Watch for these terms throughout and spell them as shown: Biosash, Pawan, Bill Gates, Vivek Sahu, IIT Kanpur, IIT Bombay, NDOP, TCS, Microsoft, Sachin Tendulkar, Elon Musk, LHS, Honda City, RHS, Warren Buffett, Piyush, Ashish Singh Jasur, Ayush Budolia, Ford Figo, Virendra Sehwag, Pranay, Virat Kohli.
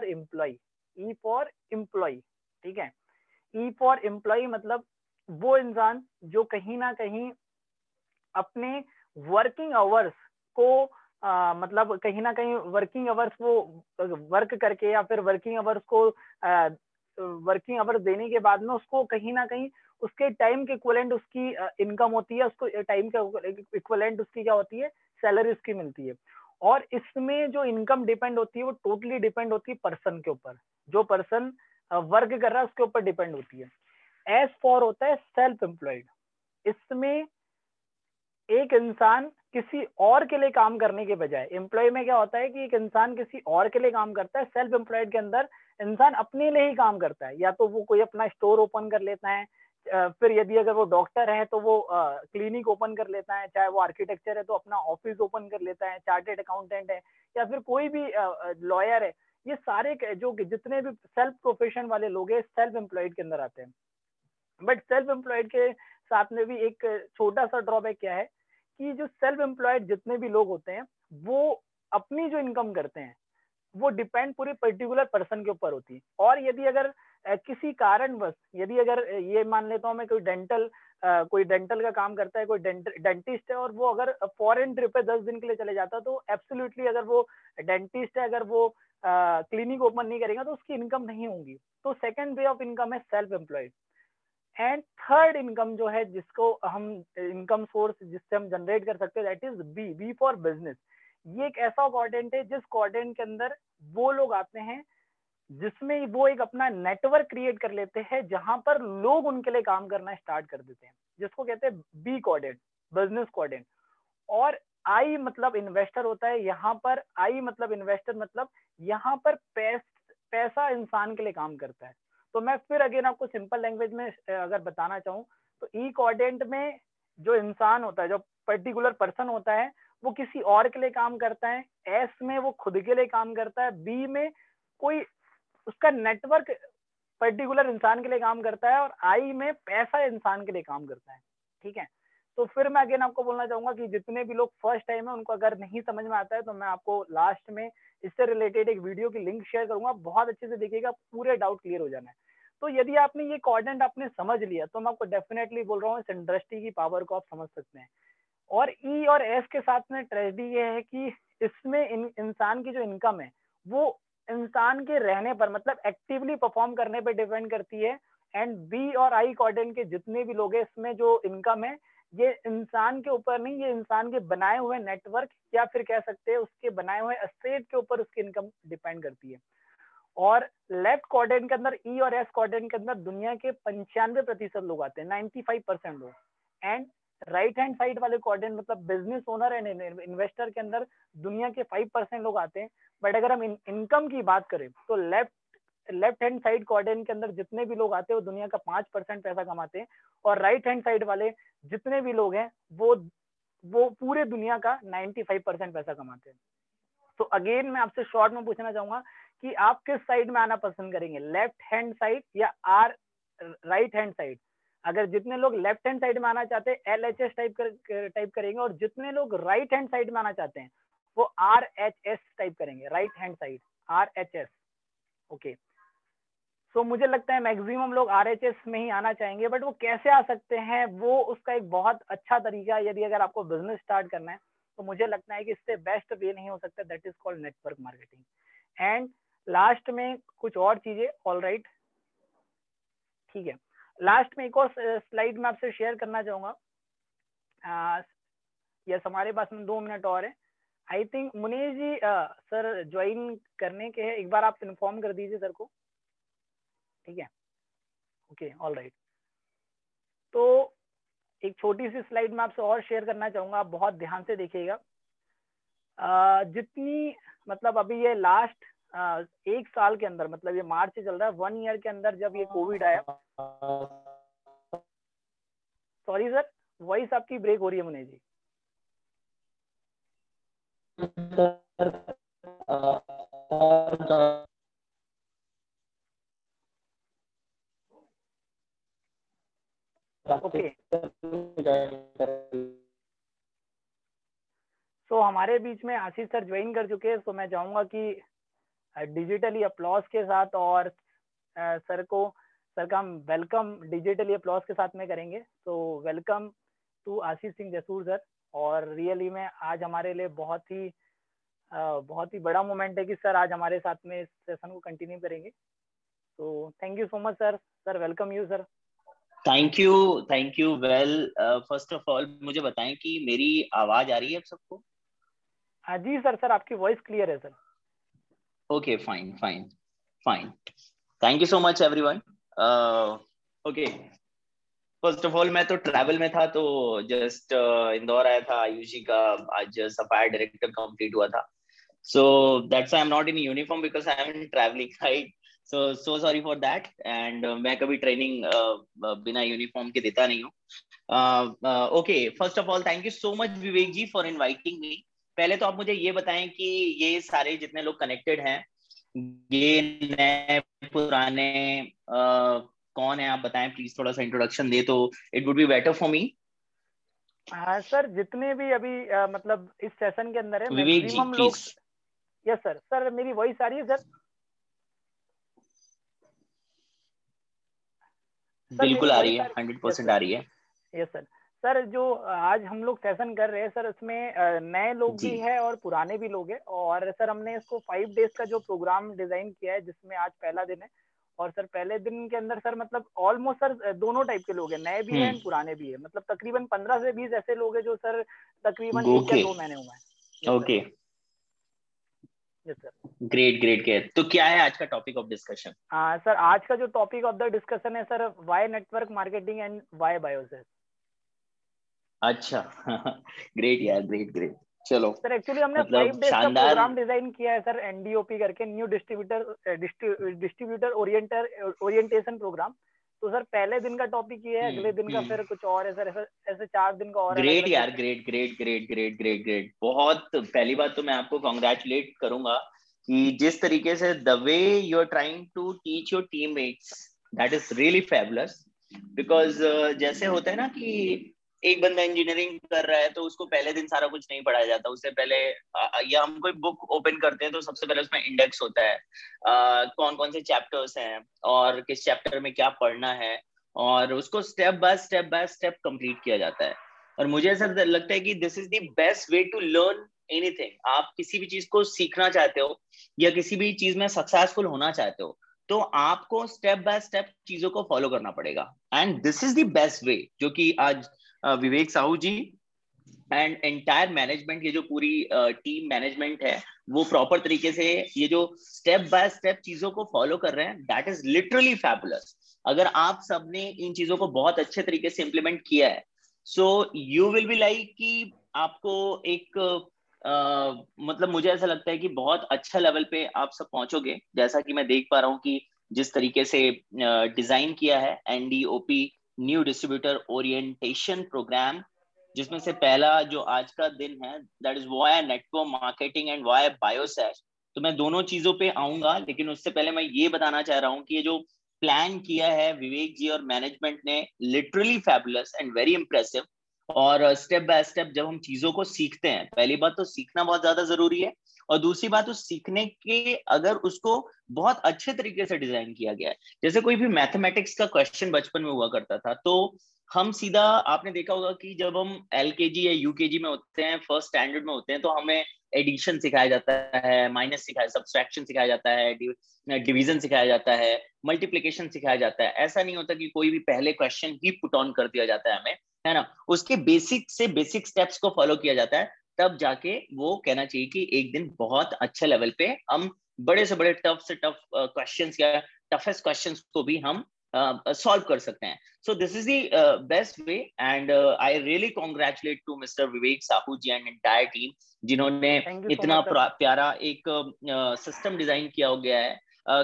For employ, E for employ, ठीक है। ई for employ मतलब वो इंसान जो कहीं ना कहीं अपने वर्किंग आवर्स को मतलब कहीं ना कहीं वर्किंग आवर्स को वर्क करके या फिर वर्किंग आवर्स को वर्किंग आवर्स देने के बाद में उसको कहीं ना कहीं उसके टाइम के इक्वलेंट उसकी इनकम होती है, उसको टाइम के इक्वलेंट उसकी क्या होती है, सैलरी उसकी मिलती है। और इसमें जो इनकम डिपेंड होती है वो टोटली डिपेंड होती है पर्सन के ऊपर, जो पर्सन वर्क कर रहा है उसके ऊपर डिपेंड होती है। एस फॉर होता है सेल्फ एम्प्लॉयड, इसमें एक इंसान किसी और के लिए काम करने के बजाय, एम्प्लॉय में क्या होता है कि एक इंसान किसी और के लिए काम करता है, सेल्फ एम्प्लॉयड के अंदर इंसान अपने लिए ही काम करता है। या तो वो कोई अपना स्टोर ओपन कर लेता है, फिर यदि अगर वो डॉक्टर है तो वो क्लिनिक ओपन कर लेता है, चाहे वो आर्किटेक्चर है तो अपना ऑफिस ओपन कर लेता है, चार्टेड अकाउंटेंट है या फिर कोई भी लॉयर है, ये सारे जो जितने भी सेल्फ प्रोफेशन वाले लोग हैं सेल्फ एम्प्लॉयड के अंदर आते हैं। बट सेल्फ एम्प्लॉयड के साथ में भी एक छोटा सा ड्रॉबैक क्या है कि जो सेल्फ एम्प्लॉयड जितने भी लोग होते हैं वो अपनी जो इनकम करते हैं वो डिपेंड पूरे पर्टिकुलर पर्सन के ऊपर होती है। और यदि अगर किसी कारणवश यदि अगर ये मान लेता हूँ मैं कोई डेंटल का काम करता है, कोई डेंटिस्ट है और वो अगर फॉरेन ट्रिप पे 10 दिन के लिए चले जाता है तो एब्सोल्युटली अगर वो डेंटिस्ट है अगर वो क्लिनिक ओपन नहीं करेगा तो उसकी इनकम नहीं होगी। तो सेकेंड वे ऑफ इनकम है self employed. And third income जो है जिसको हम इनकम सोर्स जिससे हम जनरेट कर सकते हैं that is B for business. ये एक ऐसा क्वाड्रेंट है जिस क्वाड्रेंट के अंदर वो लोग आते हैं जिसमें वो एक अपना नेटवर्क क्रिएट कर लेते हैं जहां पर लोग उनके लिए काम करना स्टार्ट कर देते हैं, जिसको कहते हैं बी क्वाड्रेंट, बिजनेस क्वाड्रेंट। और आई मतलब इन्वेस्टर होता है, यहाँ पर आई मतलब इन्वेस्टर मतलब यहाँ पर पैसा इंसान के लिए काम करता है। तो मैं फिर अगेन आपको सिंपल लैंग्वेज में अगर बताना चाहूँ तो ई क्वाड्रेंट में जो इंसान होता है, जो पर्टिकुलर पर्सन होता है वो किसी और के लिए काम करता है, एस में वो खुद के लिए काम करता है, बी में कोई उसका नेटवर्क पर्टिकुलर इंसान के लिए काम करता है और आई में पैसा इंसान के लिए काम करता है, ठीक है। तो फिर मैं अगेन आपको बोलना चाहूंगा कि जितने भी लोग फर्स्ट टाइम है उनको अगर नहीं समझ में आता है तो मैं आपको लास्ट में इससे रिलेटेड एक वीडियो की लिंक शेयर करूंगा, बहुत अच्छे से देखिएगा, पूरे डाउट क्लियर हो जाना है। तो यदि आपने ये क्वाड्रेंट आपने समझ लिया तो मैं आपको डेफिनेटली बोल रहा हूँ इस इंडस्ट्री की पावर को आप समझ सकते हैं। और ई और एस के साथ में ट्रेजेडी ये है कि इसमें इंसान की जो इनकम है वो इंसान के रहने पर मतलब एक्टिवली परफॉर्म करने पर डिपेंड करती है। एंड बी और आई क्वाड्रेंट के जितने भी लोग हैं इसमें जो इनकम है ये इंसान के ऊपर नहीं, ये इंसान के बनाए हुए नेटवर्क या फिर कह सकते हैं उसके बनाए हुए एसेट के ऊपर उसकी इनकम डिपेंड करती है। और लेफ्ट क्वाड्रेंट के अंदर ई और एस क्वाड्रेंट के अंदर दुनिया के 95% लोग आते हैं, 95% लोग। एंड राइट हैंड साइड वाले क्वाड्रेंट मतलब बिजनेस ओनर एंड इन्वेस्टर के अंदर दुनिया के 5% लोग आते हैं। बट अगर हम इनकम की बात करें तो लेफ्ट हैंड साइड क्वाड्रेंट के अंदर जितने भी लोग आते हैं वो दुनिया का 5% पैसा कमाते हैं और राइट हैंड साइड वाले जितने भी लोग हैं वो पूरे दुनिया का 95% पैसा कमाते हैं। तो अगेन मैं आपसे शॉर्ट में पूछना चाहूंगा कि आप किस साइड में आना पसंद करेंगे, लेफ्ट हैंड साइड या राइट हैंड साइड। अगर जितने लोग लेफ्ट हैंड साइड में आना चाहते हैं LHS टाइप करेंगे और जितने लोग राइट हैंड साइड में आना चाहते हैं वो RHS टाइप करेंगे, right hand side RHS। Okay, so मुझे लगता है मैक्सिमम लोग RHS में ही आना चाहेंगे। बट वो कैसे आ सकते हैं, वो उसका एक बहुत अच्छा तरीका यदि अगर आपको बिजनेस स्टार्ट करना है तो मुझे लगता है कि इससे बेस्ट वे नहीं हो सकता, that is called network marketing. And last में कुछ और चीजें, ऑल राइट, ठीक है। लास्ट में एक और स्लाइड में आपसे शेयर करना चाहूंगा, यस हमारे पास में 2 मिनट और है। I think Munish ji sir join करने के हैं, एक बार आप इन्फॉर्म कर दीजिए सर को, ठीक है। ओके, ऑल राइट, तो एक छोटी सी स्लाइड में आपसे और शेयर करना चाहूंगा, आप बहुत ध्यान से देखिएगा। जितनी मतलब अभी ये लास्ट 1 साल के अंदर मतलब ये मार्च से चल रहा है, 1 ईयर के अंदर जब ये कोविड आया, सॉरी सर वॉइस आपकी ब्रेक हो रही है मुनीश जी। ओके, सो हमारे बीच में आशीष सर ज्वाइन कर चुके हैं, तो मैं चाहूंगा कि डिजिटली अपलॉज के साथ और सर का वेलकम डिजिटली अपलॉज के साथ में करेंगे। तो welcome to Ashish Singh Jasur sir. और रियली में आज हमारे लिए बहुत ही बड़ा मोमेंट है कि सर आज हमारे साथ में इस सेशन को कंटिन्यू करेंगे। तो thank you so much sir. Sir welcome you sir. Thank you. Well first of all मुझे बताएं कि मेरी आवाज आ रही है आप सबको? हाँ जी सर आपकी वॉइस क्लियर है sir. Okay fine. Thank you so much everyone. Okay first of all मैं तो ट्रैवल में था तो जस्ट इंदौर आया था। आयुषी का आज सफायर डायरेक्टर कंप्लीट हुआ था so that's I am not in uniform because I am travelling right. So sorry for that and मैं कभी ट्रेनिंग बिना यूनिफॉर्म के देता नहीं हूँ। Okay first of all thank you so much Vivek ji for inviting me. पहले तो आप मुझे ये बताएं कि ये सारे जितने लोग कनेक्टेड हैं ये नए पुराने कौन है, आप बताएं प्लीज, थोड़ा सा इंट्रोडक्शन दे तो it would be better for me. हाँ सर जितने भी अभी मतलब इस सेशन के अंदर है Vivek ji please. Yes sir मेरी वॉइस आ रही है सर? बिल्कुल आ रही है, 100% आ रही है। यस सर जो आज हम लोग सेशन कर रहे हैं सर इसमें नए लोग भी हैं और पुराने भी लोग हैं। और सर हमने इसको 5 डेज का जो प्रोग्राम डिजाइन किया है जिसमें आज पहला दिन है। और सर पहले दिन के अंदर सर मतलब ऑलमोस्ट सर दोनों टाइप के लोग हैं, नए भी हैं पुराने भी है। मतलब तकरीबन 15 से 20 ऐसे लोग हैं जो सर तकरीबन 1 या 2 महीने हुए हैं। Okay great. तो क्या है आज का टॉपिक ऑफ डिस्कशन? सर आज का जो टॉपिक ऑफ द डिस्कशन है sir why network marketing and why बायोसेस। अच्छा ग्रेट यार, ग्रेट। चलो सर एक्चुअली हमने 5 डेज का प्रोग्राम डिजाइन किया है सर एनडीओपी करके, न्यू डिस्ट्रीब्यूटर ओरिएंटेशन प्रोग्राम। तो सर पहले दिन का टॉपिक ये है, अगले दिन का फिर कुछ और है सर, ऐसे 4 दिन का और। ग्रेट यार, ग्रेट। बहुत पहली बात तो मैं आपको कांग्रेचुलेट करूंगा कि जिस तरीके से the way you are trying to teach your teammates that is really fabulous. Because जैसे होता है ना कि एक बंदा इंजीनियरिंग कर रहा है तो उसको पहले दिन सारा कुछ नहीं पढ़ाया जाता, उससे पहले या हम कोई बुक ओपन करते हैं तो सबसे पहले उसमें इंडेक्स होता है, कौन कौन से चैप्टर्स हैं और किस चैप्टर में क्या पढ़ना है, और उसको स्टेप बाय स्टेप कंप्लीट किया जाता है। और मुझे ऐसा लगता है कि this is the best way to learn anything. आप किसी भी चीज को सीखना चाहते हो या किसी भी चीज में सक्सेसफुल होना चाहते हो तो आपको स्टेप बाय स्टेप चीजों को फॉलो करना पड़ेगा and this is the best way जो कि आज Vivek Sahu ji and entire management, ये जो पूरी टीम मैनेजमेंट है वो प्रॉपर तरीके से ये जो स्टेप बाय स्टेप चीजों को फॉलो कर रहे हैं दैट इज लिटरली फैबुलस। अगर आप सबने इन चीजों को बहुत अच्छे तरीके से इंप्लीमेंट किया है so you will be like कि आपको एक मतलब मुझे ऐसा लगता है कि बहुत अच्छा लेवल पे आप सब पहुंचोगे। जैसा कि मैं देख पा रहा हूँ कि जिस तरीके से डिजाइन किया है NDOP new distributor orientation programme, जिसमें से पहला जो आज का दिन है that is why network marketing and why बायोसैश। तो मैं दोनों चीजों पे आऊंगा लेकिन उससे पहले मैं ये बताना चाह रहा हूँ कि ये जो प्लान किया है विवेक जी और मैनेजमेंट ने literally fabulous and very impressive. और स्टेप बाय स्टेप जब हम चीजों को सीखते हैं, पहली बात तो सीखना बहुत ज्यादा जरूरी है और दूसरी बात उस सीखने के अगर उसको बहुत अच्छे तरीके से डिजाइन किया गया है। जैसे कोई भी मैथमेटिक्स का क्वेश्चन बचपन में हुआ करता था तो हम सीधा, आपने देखा होगा कि जब हम LKG या UKG में होते हैं, फर्स्ट स्टैंडर्ड में होते हैं, तो हमें एडिशन सिखाया जाता है, माइनस सिखाया, सब्सट्रैक्शन सिखाया जाता है, डिवीजन सिखाया जाता है, मल्टीप्लीकेशन सिखाया जाता है। ऐसा नहीं होता कि कोई भी पहले क्वेश्चन ही पुट ऑन कर दिया जाता है हमें, है ना। उसके बेसिक से बेसिक स्टेप्स को फॉलो किया जाता है तब जाके वो कहना चाहिए कि एक दिन बहुत अच्छे लेवल पे हम बड़े से बड़े टफ से टफ क्वेश्चंस या टफेस्ट क्वेश्चंस को भी हम सॉल्व कर सकते हैं। So this is the best way and I really congratulate to mister Vivek Sahu ji and entire team जिन्होंने इतना प्यारा एक सिस्टम डिजाइन किया हो गया है,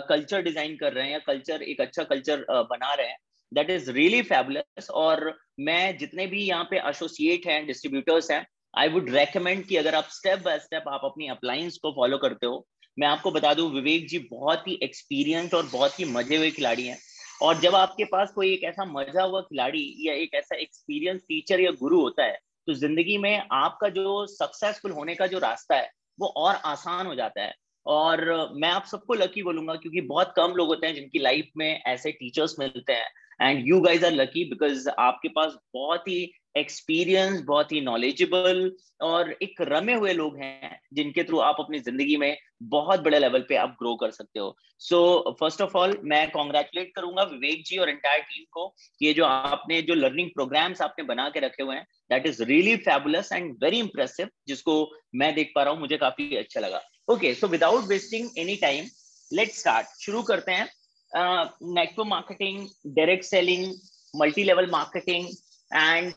कल्चर डिजाइन कर रहे हैं या कल्चर एक अच्छा कल्चर बना रहे हैं दैट इज रियली फैबुलस। और मैं जितने भी यहाँ पे एसोसिएट हैं, डिस्ट्रीब्यूटर्स हैं, आई वुड रेकमेंड कि अगर आप स्टेप बाय स्टेप आप अपनी अप्लायंस को फॉलो करते हो। मैं आपको बता दूं विवेक जी बहुत ही एक्सपीरियंस्ड और बहुत ही मजे हुए खिलाड़ी हैं और जब आपके पास कोई एक ऐसा मजा हुआ खिलाड़ी या एक ऐसा एक्सपीरियंस टीचर या गुरु होता है तो जिंदगी में आपका जो सक्सेसफुल होने का जो रास्ता है वो और आसान हो जाता है। और मैं आप सबको लकी बोलूंगा क्योंकि बहुत कम लोग होते हैं जिनकी लाइफ में ऐसे टीचर्स मिलते हैं, and you guys are lucky because आपके पास बहुत ही एक्सपीरियंस, बहुत ही नॉलेजेबल और एक रमे हुए लोग हैं जिनके थ्रू आप अपनी जिंदगी में बहुत बड़े लेवल पे आप ग्रो कर सकते हो। सो फर्स्ट ऑफ ऑल मैं कॉन्ग्रेचुलेट करूंगा विवेक जी और एंटायर टीम को कि जो आपने जो लर्निंग प्रोग्राम्स आपने बना के रखे हुए हैं that is really fabulous and very impressive, जिसको मैं देख पा रहा हूँ, मुझे काफी अच्छा लगा। Okay, so without wasting any time let's start, शुरू करते हैं। Network marketing, direct selling, multi level marketing and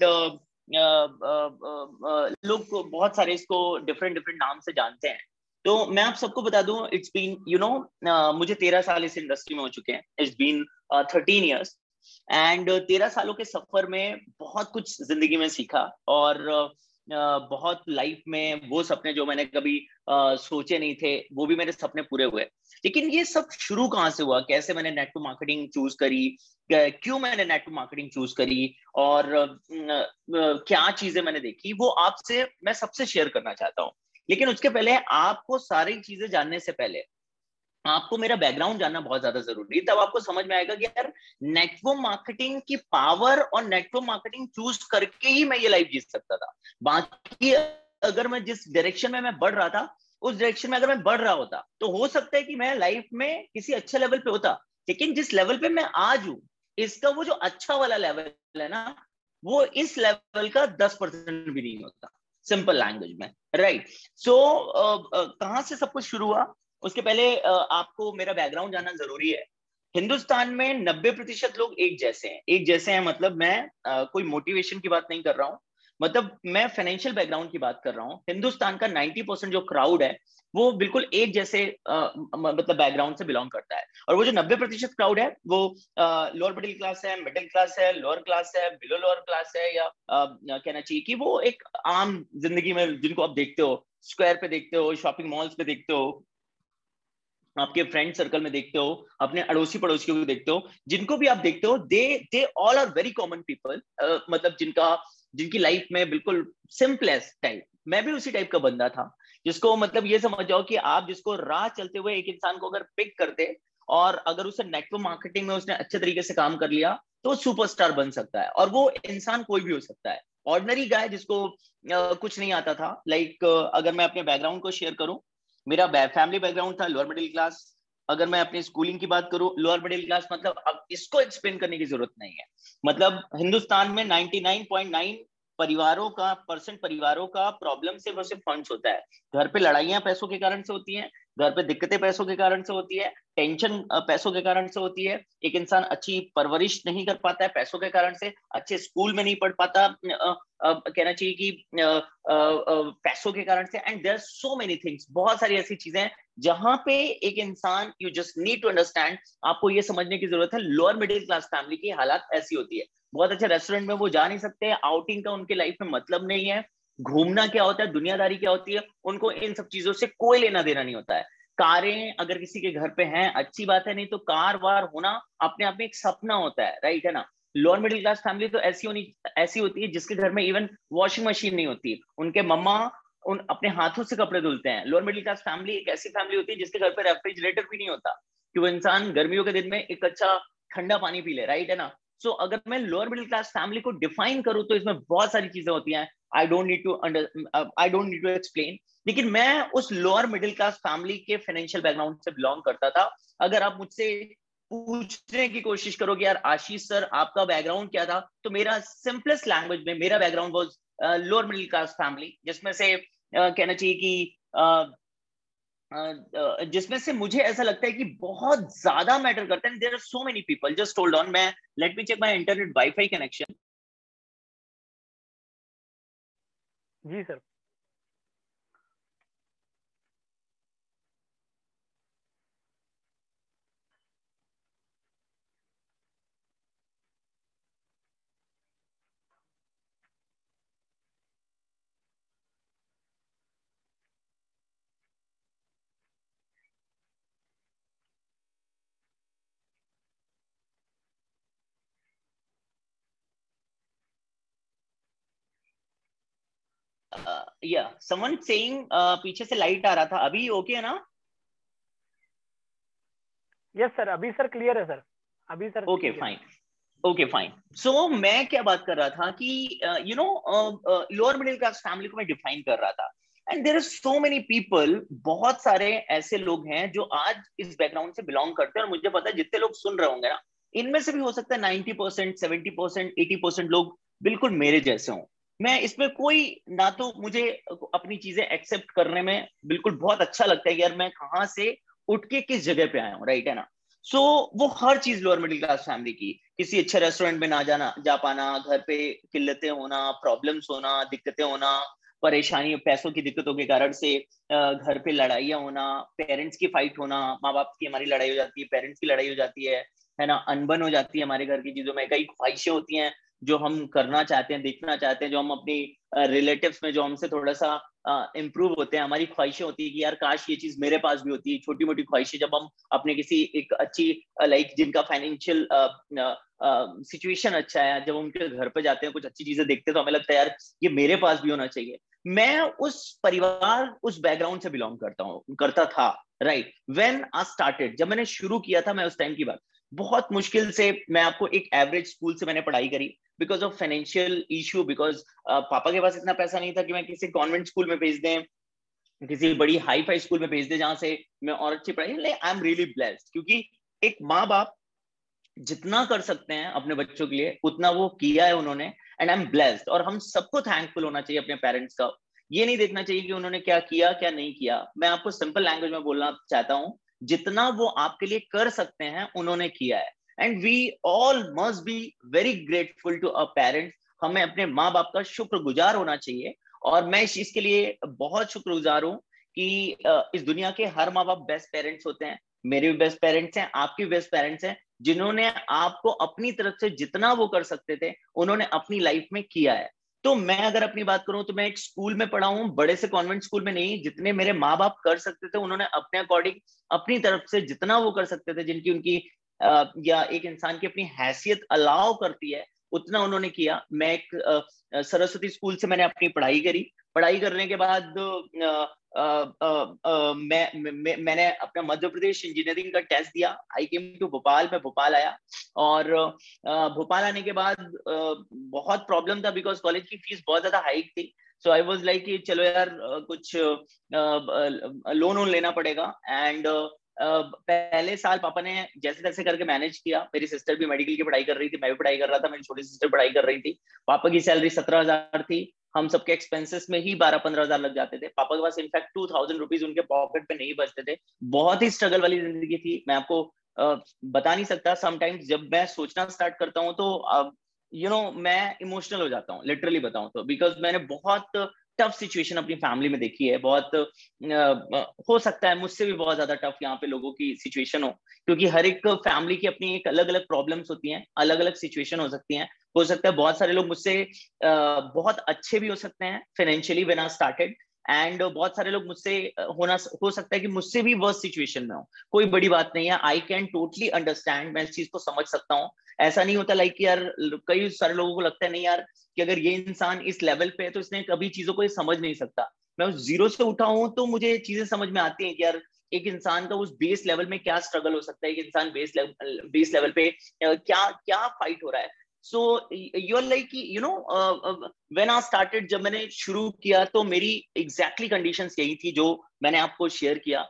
लोग बहुत सारे इसको डिफरेंट डिफरेंट नाम से जानते हैं। तो मैं आप सबको बता दूं, इट्स बीन यू नो, मुझे 13 साल इस इंडस्ट्री में हो चुके हैं, इट्स बीन 13 years एंड 13 सालों के सफर में बहुत कुछ जिंदगी में सीखा और बहुत लाइफ में वो सपने जो मैंने कभी सोचे नहीं थे वो भी मेरे सपने पूरे हुए। लेकिन ये सब शुरू कहाँ से हुआ, कैसे मैंने नेटवर्क मार्केटिंग चूज करी, क्यों मैंने नेटवर्क मार्केटिंग चूज करी और क्या चीजें मैंने देखी, वो आपसे मैं सबसे शेयर करना चाहता हूँ। लेकिन उसके पहले आपको सारी चीजें जानने से पहले आपको मेरा बैकग्राउंड जानना बहुत ज्यादा जरूरी है, तब आपको समझ में आएगा कि यार नेटवर्क मार्केटिंग की पावर और नेटवर्क मार्केटिंग चूज करके ही मैं ये लाइफ जीत सकता था। बाकी अगर मैं जिस डायरेक्शन में मैं बढ़ रहा था उस डायरेक्शन में अगर मैं बढ़ रहा होता तो हो सकता है कि मैं लाइफ में किसी अच्छे लेवल पे होता, लेकिन जिस लेवल पे मैं आज हूँ इसका वो जो अच्छा वाला लेवल है ना, वो इस लेवल का 10% भी नहीं होता, सिंपल लैंग्वेज में, राइट। सो कहाँ से सब कुछ शुरू हुआ, उसके पहले आपको मेरा बैकग्राउंड जानना जरूरी है। हिंदुस्तान में 90% लोग एक जैसे हैं। एक जैसे हैं मतलब मैं कोई मोटिवेशन की बात नहीं कर रहा हूँ, मतलब मैं फाइनेंशियल बैकग्राउंड की बात कर रहा हूँ। हिंदुस्तान का 90% जो क्राउड है वो बिल्कुल एक जैसे मतलब बैकग्राउंड से बिलोंग करता है, और वो जो 90% क्राउड है वो लोअर मिडिल क्लास है, मिडिल क्लास है, लोअर क्लास है, बिलो लोअर क्लास है, या कहना चाहिए कि वो एक आम जिंदगी में जिनको आप देखते हो, स्क्वायर पे देखते हो, शॉपिंग मॉल्स पे देखते हो, आपके फ्रेंड सर्कल में देखते हो, अपने अड़ोसी पड़ोसियों को देखते हो, जिनको भी आप देखते हो they all are very common people, मतलब जिनकी लाइफ में बिल्कुल सिंपलेस्ट टाइप। मैं भी उसी टाइप का बंदा था जिसको मतलब ये समझ जाओ कि आप जिसको राह चलते हुए एक इंसान को अगर पिक करते और अगर उसे नेटवर्क मार्केटिंग में उसने अच्छे तरीके से काम कर लिया तो सुपरस्टार बन सकता है, और वो इंसान कोई भी हो सकता है। ऑर्डिनरी गाय जिसको कुछ नहीं आता था, लाइक अगर मैं अपने बैकग्राउंड को शेयर करूं, मेरा फैमिली बैकग्राउंड था लोअर मिडिल क्लास। अगर मैं अपनी स्कूलिंग की बात करूं, लोअर मिडिल क्लास मतलब अब इसको एक्सप्लेन करने की जरूरत नहीं है, मतलब हिंदुस्तान में 99.9 परसेंट परिवारों का प्रॉब्लम सिर्फ और सिर्फ फंड्स होता है। घर पे लड़ाइयां पैसों के कारण से होती हैं, घर पे दिक्कतें पैसों के कारण से होती है, टेंशन पैसों के कारण से होती है, एक इंसान अच्छी परवरिश नहीं कर पाता है पैसों के कारण से, अच्छे स्कूल में नहीं पढ़ पाता, कहना चाहिए कि पैसों के कारण से, and there are so many things. बहुत सारी ऐसी चीजें हैं जहां पे एक इंसान, you just need to understand, आपको ये समझने की जरूरत है लोअर मिडिल क्लास फैमिली की हालात ऐसी होती है। बहुत अच्छे रेस्टोरेंट में वो जा नहीं सकते, आउटिंग का उनके लाइफ में मतलब नहीं है, घूमना क्या होता है, दुनियादारी क्या होती है, उनको इन सब चीजों से कोई लेना देना नहीं होता है। कारें अगर किसी के घर पे हैं अच्छी बात है, नहीं तो कार वार होना अपने आप में एक सपना होता है, राइट, है ना। लोअर मिडिल क्लास फैमिली तो ऐसी होती है जिसके घर में इवन वॉशिंग मशीन नहीं होती, उनके मम्मा उन अपने हाथों से कपड़े धुलते हैं। लोअर मिडिल क्लास फैमिली एक ऐसी फैमिली होती है जिसके घर पे रेफ्रिजरेटर भी नहीं होता कि वो इंसान गर्मियों के दिन में एक अच्छा ठंडा पानी पी ले, राइट, है ना। सो अगर मैं लोअर मिडिल क्लास फैमिली को डिफाइन करूँ तो इसमें बहुत सारी चीजें होती हैं, I don't need to explain. लेकिन मैं उस लोअर मिडिल क्लास फैमिली के फाइनेंशियल बैकग्राउंड से बिलोंग करता था। अगर आप मुझसे पूछने की कोशिश करोगे यार आशीष सर आपका बैकग्राउंड क्या था, तो मेरा सिंपलेस्ट लैंग्वेज में मेरा background was lower middle class family, जिसमें से कहना चाहिए कि जिसमें से मुझे ऐसा लगता है कि बहुत ज्यादा मैटर करता है। There are so many people, just hold on, मैं let me check my internet wifi connection. जी सर, या समवन सेइंग पीछे से लाइट आ रहा था, अभी ओके है ना? यस सर, अभी सर क्लियर है सर, अभी sir okay fine, okay fine. So मैं क्या बात कर रहा था कि you know lower middle class family को मैं डिफाइन कर रहा था, and there are so many people, बहुत सारे ऐसे लोग हैं जो आज इस बैकग्राउंड से बिलोंग करते हैं, और मुझे पता है जितने लोग सुन रहे होंगे ना, इनमें से भी हो सकता है 90%, 70%, 80% लोग बिल्कुल मेरे जैसे हों। मैं इसमें कोई ना, तो मुझे अपनी चीजें एक्सेप्ट करने में बिल्कुल बहुत अच्छा लगता है कि यार मैं कहाँ से उठ के किस जगह पे आया हूँ, राइट है ना। सो वो हर चीज लोअर मिडिल क्लास फैमिली की, किसी अच्छे रेस्टोरेंट में ना जाना जा पाना, घर पे किल्लतें होना, प्रॉब्लम्स होना, दिक्कतें होना, परेशानी पैसों की दिक्कतों के कारण से घर पे लड़ाइयाँ होना, पेरेंट्स की फाइट होना, माँ बाप की हमारी लड़ाई हो जाती है, पेरेंट्स की लड़ाई हो जाती है ना, अनबन हो जाती है हमारे घर की चीजों में, कई ख्वाहिशें होती हैं जो हम करना चाहते हैं, देखना चाहते हैं, जो हम अपनी रिलेटिव्स में जो हमसे थोड़ा सा इम्प्रूव होते हैं, हमारी ख्वाहिशें होती है कि यार काश ये चीज मेरे पास भी होती है, छोटी मोटी ख्वाहिशें। जब हम अपने किसी एक अच्छी लाइक जिनका फाइनेंशियल सिचुएशन अच्छा है, जब उनके घर पर जाते हैं कुछ अच्छी चीजें देखते हैं तो हमें लगता है यार ये मेरे पास भी होना चाहिए। मैं उस परिवार उस बैकग्राउंड से बिलोंग करता था राइट। व्हेन आई स्टार्टेड, जब मैंने शुरू किया था, मैं उस टाइम की बात, बहुत मुश्किल से मैं आपको एक एवरेज स्कूल से मैंने पढ़ाई करी, because of financial issue, because पापा के पास इतना पैसा नहीं था कि मैं किसी कॉन्वेंट स्कूल में भेज दें, किसी बड़ी हाई फाई स्कूल में भेज दें जहां से मैं और अच्छी पढ़ाई। आई एम रियली ब्लेस्ड, क्योंकि एक माँ बाप जितना कर सकते हैं अपने बच्चों के लिए उतना वो किया है उन्होंने, एंड आई एम ब्लेस्ड। और हम सबको थैंकफुल होना चाहिए अपने पेरेंट्स का, ये नहीं देखना चाहिए कि उन्होंने क्या किया क्या नहीं किया। मैं आपको सिंपल लैंग्वेज में बोलना चाहता हूँ, जितना वो आपके लिए कर सकते हैं उन्होंने किया है, and we all must be very grateful to our parents. हमें अपने माँ बाप का शुक्रगुजार होना चाहिए, और मैं इस चीज के लिए बहुत शुक्रगुजार हूँ कि इस दुनिया के हर माँ बाप बेस्ट पेरेंट्स होते हैं, मेरे भी बेस्ट पेरेंट्स हैं, आपके भी बेस्ट पेरेंट्स हैं, जिन्होंने आपको अपनी तरफ से जितना वो कर सकते थे उन्होंने अपनी लाइफ में किया है। तो मैं अगर अपनी बात करूं तो मैं एक स्कूल में पढ़ा हूं, बड़े से कॉन्वेंट स्कूल में नहीं, जितने मेरे माँ बाप कर सकते थे उन्होंने अपने अकॉर्डिंग अपनी तरफ से जितना वो कर सकते थे, जिनकी उनकी या एक इंसान की अपनी हैसियत अलाउ करती है उतना उन्होंने किया। मैं एक सरस्वती स्कूल से मैंने अपनी पढ़ाई करी, पढ़ाई करने के बाद मैंने अपना मध्य प्रदेश इंजीनियरिंग का टेस्ट दिया, आई केम टू भोपाल, मैं भोपाल आया, और भोपाल आने के बाद बहुत प्रॉब्लम था बिकॉज कॉलेज की फीस बहुत ज्यादा हाइक थी। सो आई वाज लाइक कि चलो यार कुछ लोन वोन लेना पड़ेगा, एंड पहले साल पापा ने जैसे तैसे करके मैनेज किया। मेरी सिस्टर भी मेडिकल की पढ़ाई कर रही थी, मैं भी पढ़ाई कर रहा था, मेरी छोटी सिस्टर पढ़ाई कर रही थी। पापा की सैलरी 17,000 थी, हम सबके एक्सपेंसेस में ही 12-15,000 लग जाते थे। पापा के पास इनफैक्ट 2,000 रुपीज उनके पॉकेट पे नहीं बचते थे। बहुत ही स्ट्रगल वाली जिंदगी थी, मैं आपको बता नहीं सकता। समटाइम्स जब मैं सोचना स्टार्ट करता हूँ तो यू नो मैं इमोशनल हो जाता हूँ, लिटरली बताऊँ तो, बिकॉज मैंने बहुत टफ सिचुएशन अपनी फैमिली में देखी है। बहुत हो सकता है मुझसे भी बहुत ज्यादा टफ यहाँ पे लोगों की सिचुएशन हो, क्योंकि हर एक फैमिली की अपनी एक अलग अलग प्रॉब्लम्स होती हैं, अलग अलग सिचुएशन हो सकती हैं। हो सकता है बहुत सारे लोग मुझसे बहुत अच्छे भी हो सकते हैं financially when I started, and बहुत सारे लोग मुझसे हो सकता है कि मुझसे भी वर्स्ट सिचुएशन में हो। कोई बड़ी बात नहीं है, आई कैन टोटली अंडरस्टैंड, मैं इस चीज को समझ सकता हूँ। ऐसा नहीं होता लाइक यार, कई सारे लोगों को लगता है नहीं यार कि अगर ये इंसान इस लेवल पे है तो इसने कभी चीजों को समझ नहीं सकता। मैं उस जीरो से उठा हूं तो मुझे चीजें समझ में आती हैं कि यार एक इंसान का उस बेस लेवल में क्या स्ट्रगल हो सकता है, एक इंसान बेस लेवल पे क्या क्या फाइट हो रहा है। So you are like you know when I started, जब मैंने शुरू किया तो मेरी एग्जैक्टली कंडीशंस यही थी जो मैंने आपको शेयर किया।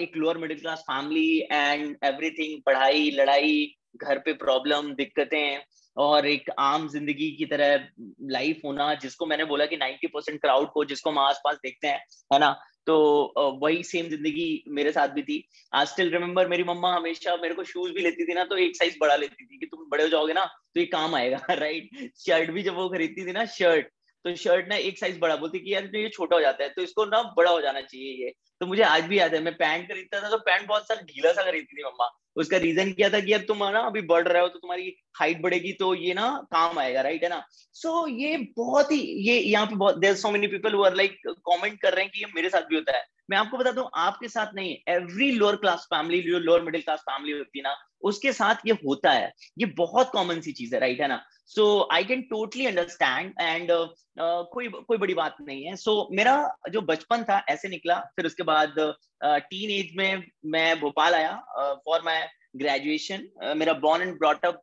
एक lower middle class family and everything, पढ़ाई, लड़ाई, घर पे प्रॉब्लम, दिक्कतें, और एक आम जिंदगी की तरह लाइफ होना, जिसको मैंने बोला कि 90% क्राउड को जिसको हम आसपास देखते हैं, है ना, तो वही सेम जिंदगी मेरे साथ भी थी। आई स्टिल रिमेम्बर मेरी मम्मा हमेशा मेरे को शूज भी लेती थी ना तो एक साइज बड़ा लेती थी कि तुम बड़े हो जाओगे ना तो ये काम आएगा, राइट। शर्ट भी जब वो खरीदती थी ना, शर्ट ना एक साइज बड़ा, बोलती कि यार ये छोटा हो जाता है तो इसको ना बड़ा हो जाना चाहिए ये। तो मुझे आज भी याद है, मैं पैंट खरीदता था तो पैंट बहुत सारा ढीला सा खरीदती थी मम्मा। उसका रीजन क्या था कि यार तुम ना अभी बढ़ रहे हो तो तुम्हारी हाइट बढ़ेगी तो ये ना काम आएगा, राइट, है ना। सो ये बहुत ही ये यहाँ पे बहुत there so many people who are like comment कर रहे हैं कि ये मेरे साथ भी होता है। मैं आपको बताता हूँ आपके साथ नहीं, every lower class family, lower middle class family होती है ना, उसके साथ ये होता है। ये बहुत कॉमन सी चीज है, राइट, है ना। So I can totally understand, and कोई बड़ी बात नहीं है। सो मेरा जो बचपन था ऐसे निकला। फिर उसके बाद टीन एज में मैं भोपाल आया फॉर माई ग्रेजुएशन मेरा born and brought up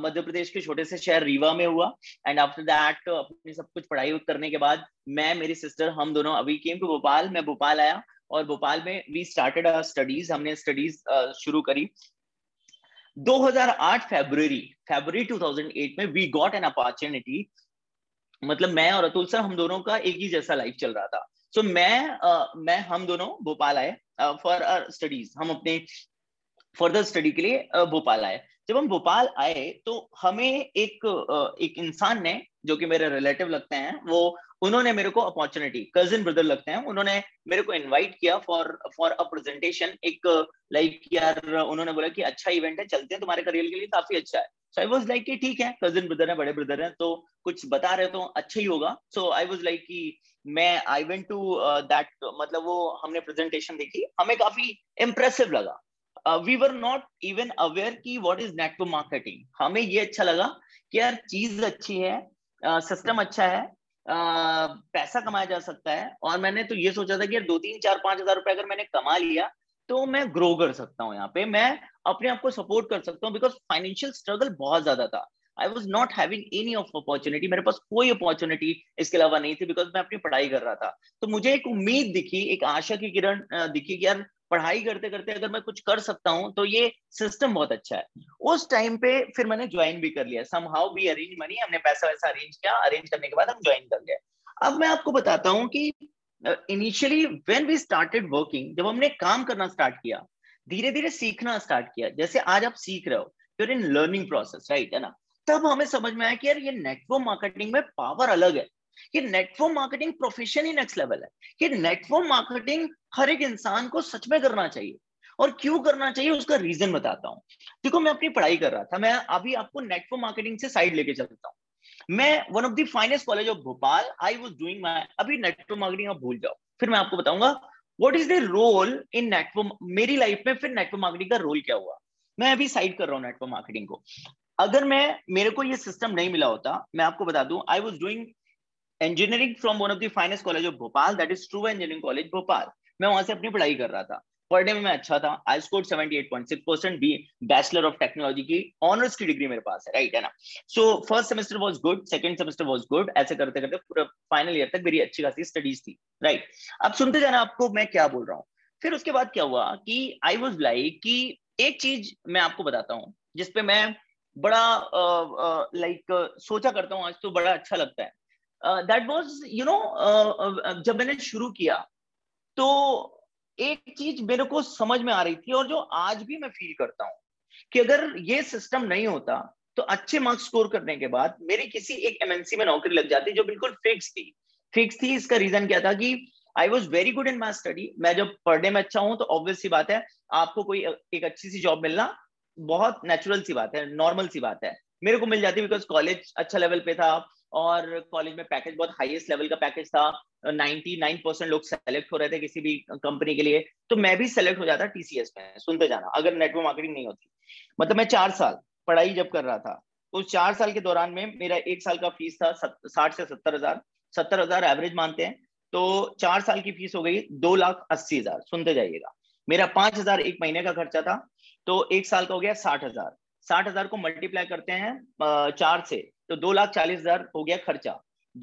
Madhya Pradesh के छोटे से शहर रीवा में हुआ एंड आफ्टर दैट अपने सब कुछ पढ़ाई करने के बाद मैं मेरी सिस्टर हम दोनों अभी केम टू भोपाल, मैं भोपाल आया और भोपाल में वी स्टार्टेड आवर स्टडीज, हमने स्टडीज शुरू करी। 2008 फरवरी 2008 में वी गॉट एन अपॉर्चुनिटी, मतलब मैं और अतुल सर हम दोनों का एक ही जैसा लाइफ चल रहा था। सो मैं हम दोनों भोपाल आए फॉर आवर स्टडीज, हम अपने फर्दर स्टडी के लिए भोपाल आए। जब हम भोपाल आए तो हमें एक इंसान ने, जो कि मेरे रिलेटिव लगते हैं, वो उन्होंने मेरे को अपॉर्चुनिटी, कजिन ब्रदर लगते हैं, उन्होंने मेरे को इनवाइट किया फॉर अ प्रेजेंटेशन। एक लाइक यार उन्होंने बोला कि अच्छा इवेंट है, चलते हैं, तुम्हारे करियर के लिए काफी अच्छा है। सो आई वाज लाइक कि ठीक है, कजिन ब्रदर है, बड़े ब्रदर हैं, तो कुछ बता रहे तो अच्छा ही होगा। सो आई वाज लाइक कि मैं आई वेंट टू दैट, मतलब वो हमने प्रेजेंटेशन देखी, हमें काफी इम्प्रेसिव लगा। We were not even aware कि व्हाट इज नेटवर्क मार्केटिंग। हमें ये अच्छा लगा कि यार चीज अच्छी है, सिस्टम अच्छा है, पैसा कमाया जा सकता है, और मैंने तो ये सोचा था कि यार 2-3-4-5 हज़ार रुपए अगर मैंने कमा लिया तो मैं ग्रो कर सकता हूँ, यहाँ पे मैं अपने आप को सपोर्ट कर सकता हूँ, बिकॉज फाइनेंशियल स्ट्रगल बहुत ज्यादा था। I was not having any of opportunity, मेरे पास कोई अपॉर्चुनिटी इसके अलावा नहीं थी, बिकॉज मैं अपनी पढ़ाई कर रहा था। तो मुझे एक उम्मीद दिखी, एक आशा की किरण दिखी कि यार पढ़ाई करते करते अगर मैं कुछ कर सकता हूँ तो ये सिस्टम बहुत अच्छा है। उस टाइम पे फिर मैंने ज्वाइन भी कर लिया, समहाउ वी अरेंज मनी, हमने पैसा वैसा अरेंज किया, अरेंज करने के बाद हम ज्वाइन कर गए। अब मैं आपको बताता हूँ कि initially when we started working, जब हमने काम करना स्टार्ट किया, धीरे धीरे सीखना स्टार्ट किया, जैसे आज आप सीख रहे हो, you're in learning process, right है ना। तब हमें समझ में आया कि यार ये नेटवर्क मार्केटिंग में पावर अलग है, कि नेटवर्क मार्केटिंग प्रोफेशन ही नेक्स्ट लेवल है, कि नेटवर्क मार्केटिंग हर एक इंसान को सच में करना चाहिए। और क्यों करना चाहिए उसका रीजन बताता हूँ। देखो, मैं अपनी पढ़ाई कर रहा था, मैं अभी आपको नेटवर्क मार्केटिंग से साइड लेके चलता हूँ। मैं one of the finest college of Bhopal, I was doing my, अभी नेटवर्क मार्केटिंग आप भूल जाओ, फिर मैं आपको बताऊंगा what is the role in network, मेरी लाइफ में फिर नेटवर्क मार्केटिंग का रोल क्या हुआ। मैं अभी साइड कर रहा हूँ नेटवर्क मार्केटिंग को। अगर मैं, मेरे को ये सिस्टम नहीं मिला होता, मैं आपको बता दूं, I was doing engineering from one of the finest college of Bhopal, that is True Engineering College Bhopal। मैं वहां से अपनी पढ़ाई कर रहा था, पढ़ने में मैं अच्छा था, I scored 78.6%, Bachelor of Technology की honors की डिग्री मेरे पास है, right है ना। So first semester was good, second semester was good, ऐसे करते करते पूरा फाइनल ईयर तक मेरी अच्छी खासी स्टडीज थी, right। अब सुनते जाना आपको मैं क्या बोल रहा हूँ। फिर उसके बाद क्या हुआ कि आई वॉज लाइक कि एक चीज मैं आपको बताता हूँ जिसपे मैं बड़ा सोचा करता हूँ आज, तो बड़ा अच्छा लगता है। That was, you know, जब मैंने शुरू किया तो एक चीज मेरे को समझ में आ रही थी, और जो आज भी मैं फील करता हूँ कि अगर ये सिस्टम नहीं होता तो अच्छे मार्क्स स्कोर करने के बाद मेरी किसी एक एमएनसी में नौकरी लग जाती, जो बिल्कुल फिक्स थी। इसका रीजन क्या था कि I was very good in my study, मैं जब पढ़ने में अच्छा हूँ तो ऑब्वियस सी बात है आपको कोई एक अच्छी सी जॉब मिलना बहुत नेचुरल सी बात है, नॉर्मल सी बात है, मेरे को मिल जाती बिकॉज कॉलेज अच्छा लेवल पे था और कॉलेज में पैकेज बहुत हाईएस्ट लेवल का पैकेज था। 99% लोग सेलेक्ट हो रहे थे किसी भी कंपनी के लिए, तो मैं भी सेलेक्ट हो जाता टीसीएस में। सुनते जाना, अगर नेटवर्क मार्केटिंग नहीं होती, मतलब मैं 4 साल पढ़ाई जब कर रहा था, उस 4 साल के दौरान में मेरा 1 साल का फीस था 60 से 70 हज़ार, 70 हज़ार एवरेज मानते हैं, तो 4 साल की फीस हो गई 2,80,000। सुनते जाइएगा, मेरा 5,000 एक महीने का खर्चा था, तो 1 साल का हो गया 60,000। 60,000 को मल्टीप्लाई करते हैं 4 से, तो 2,40,000 हो गया खर्चा।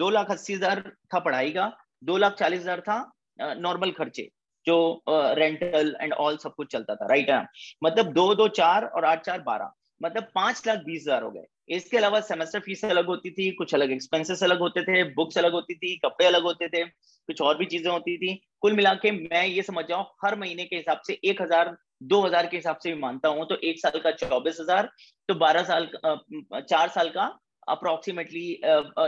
2,80,000 था पढ़ाई का, 2,40,000 था नॉर्मल खर्चे, जो रेंटल एंड ऑल सब कुछ चलता था, राइट है। मतलब 2-2-4 और 8-4-12, मतलब 5,20,000 हो गए। इसके अलावा सेमेस्टर फीस अलग होती थी, कुछ अलग एक्सपेंसेस अलग होते थे, बुक्स अलग होती थी, कपड़े अलग होते थे, कुछ और भी चीजें होती थी। कुल मिला के मैं ये समझ जाऊँ, हर महीने के हिसाब से 1,000-2,000 के हिसाब से भी मानता हूँ, तो 1 साल का 24,000, तो 12 साल, 4 साल का अप्रोक्सीमेटली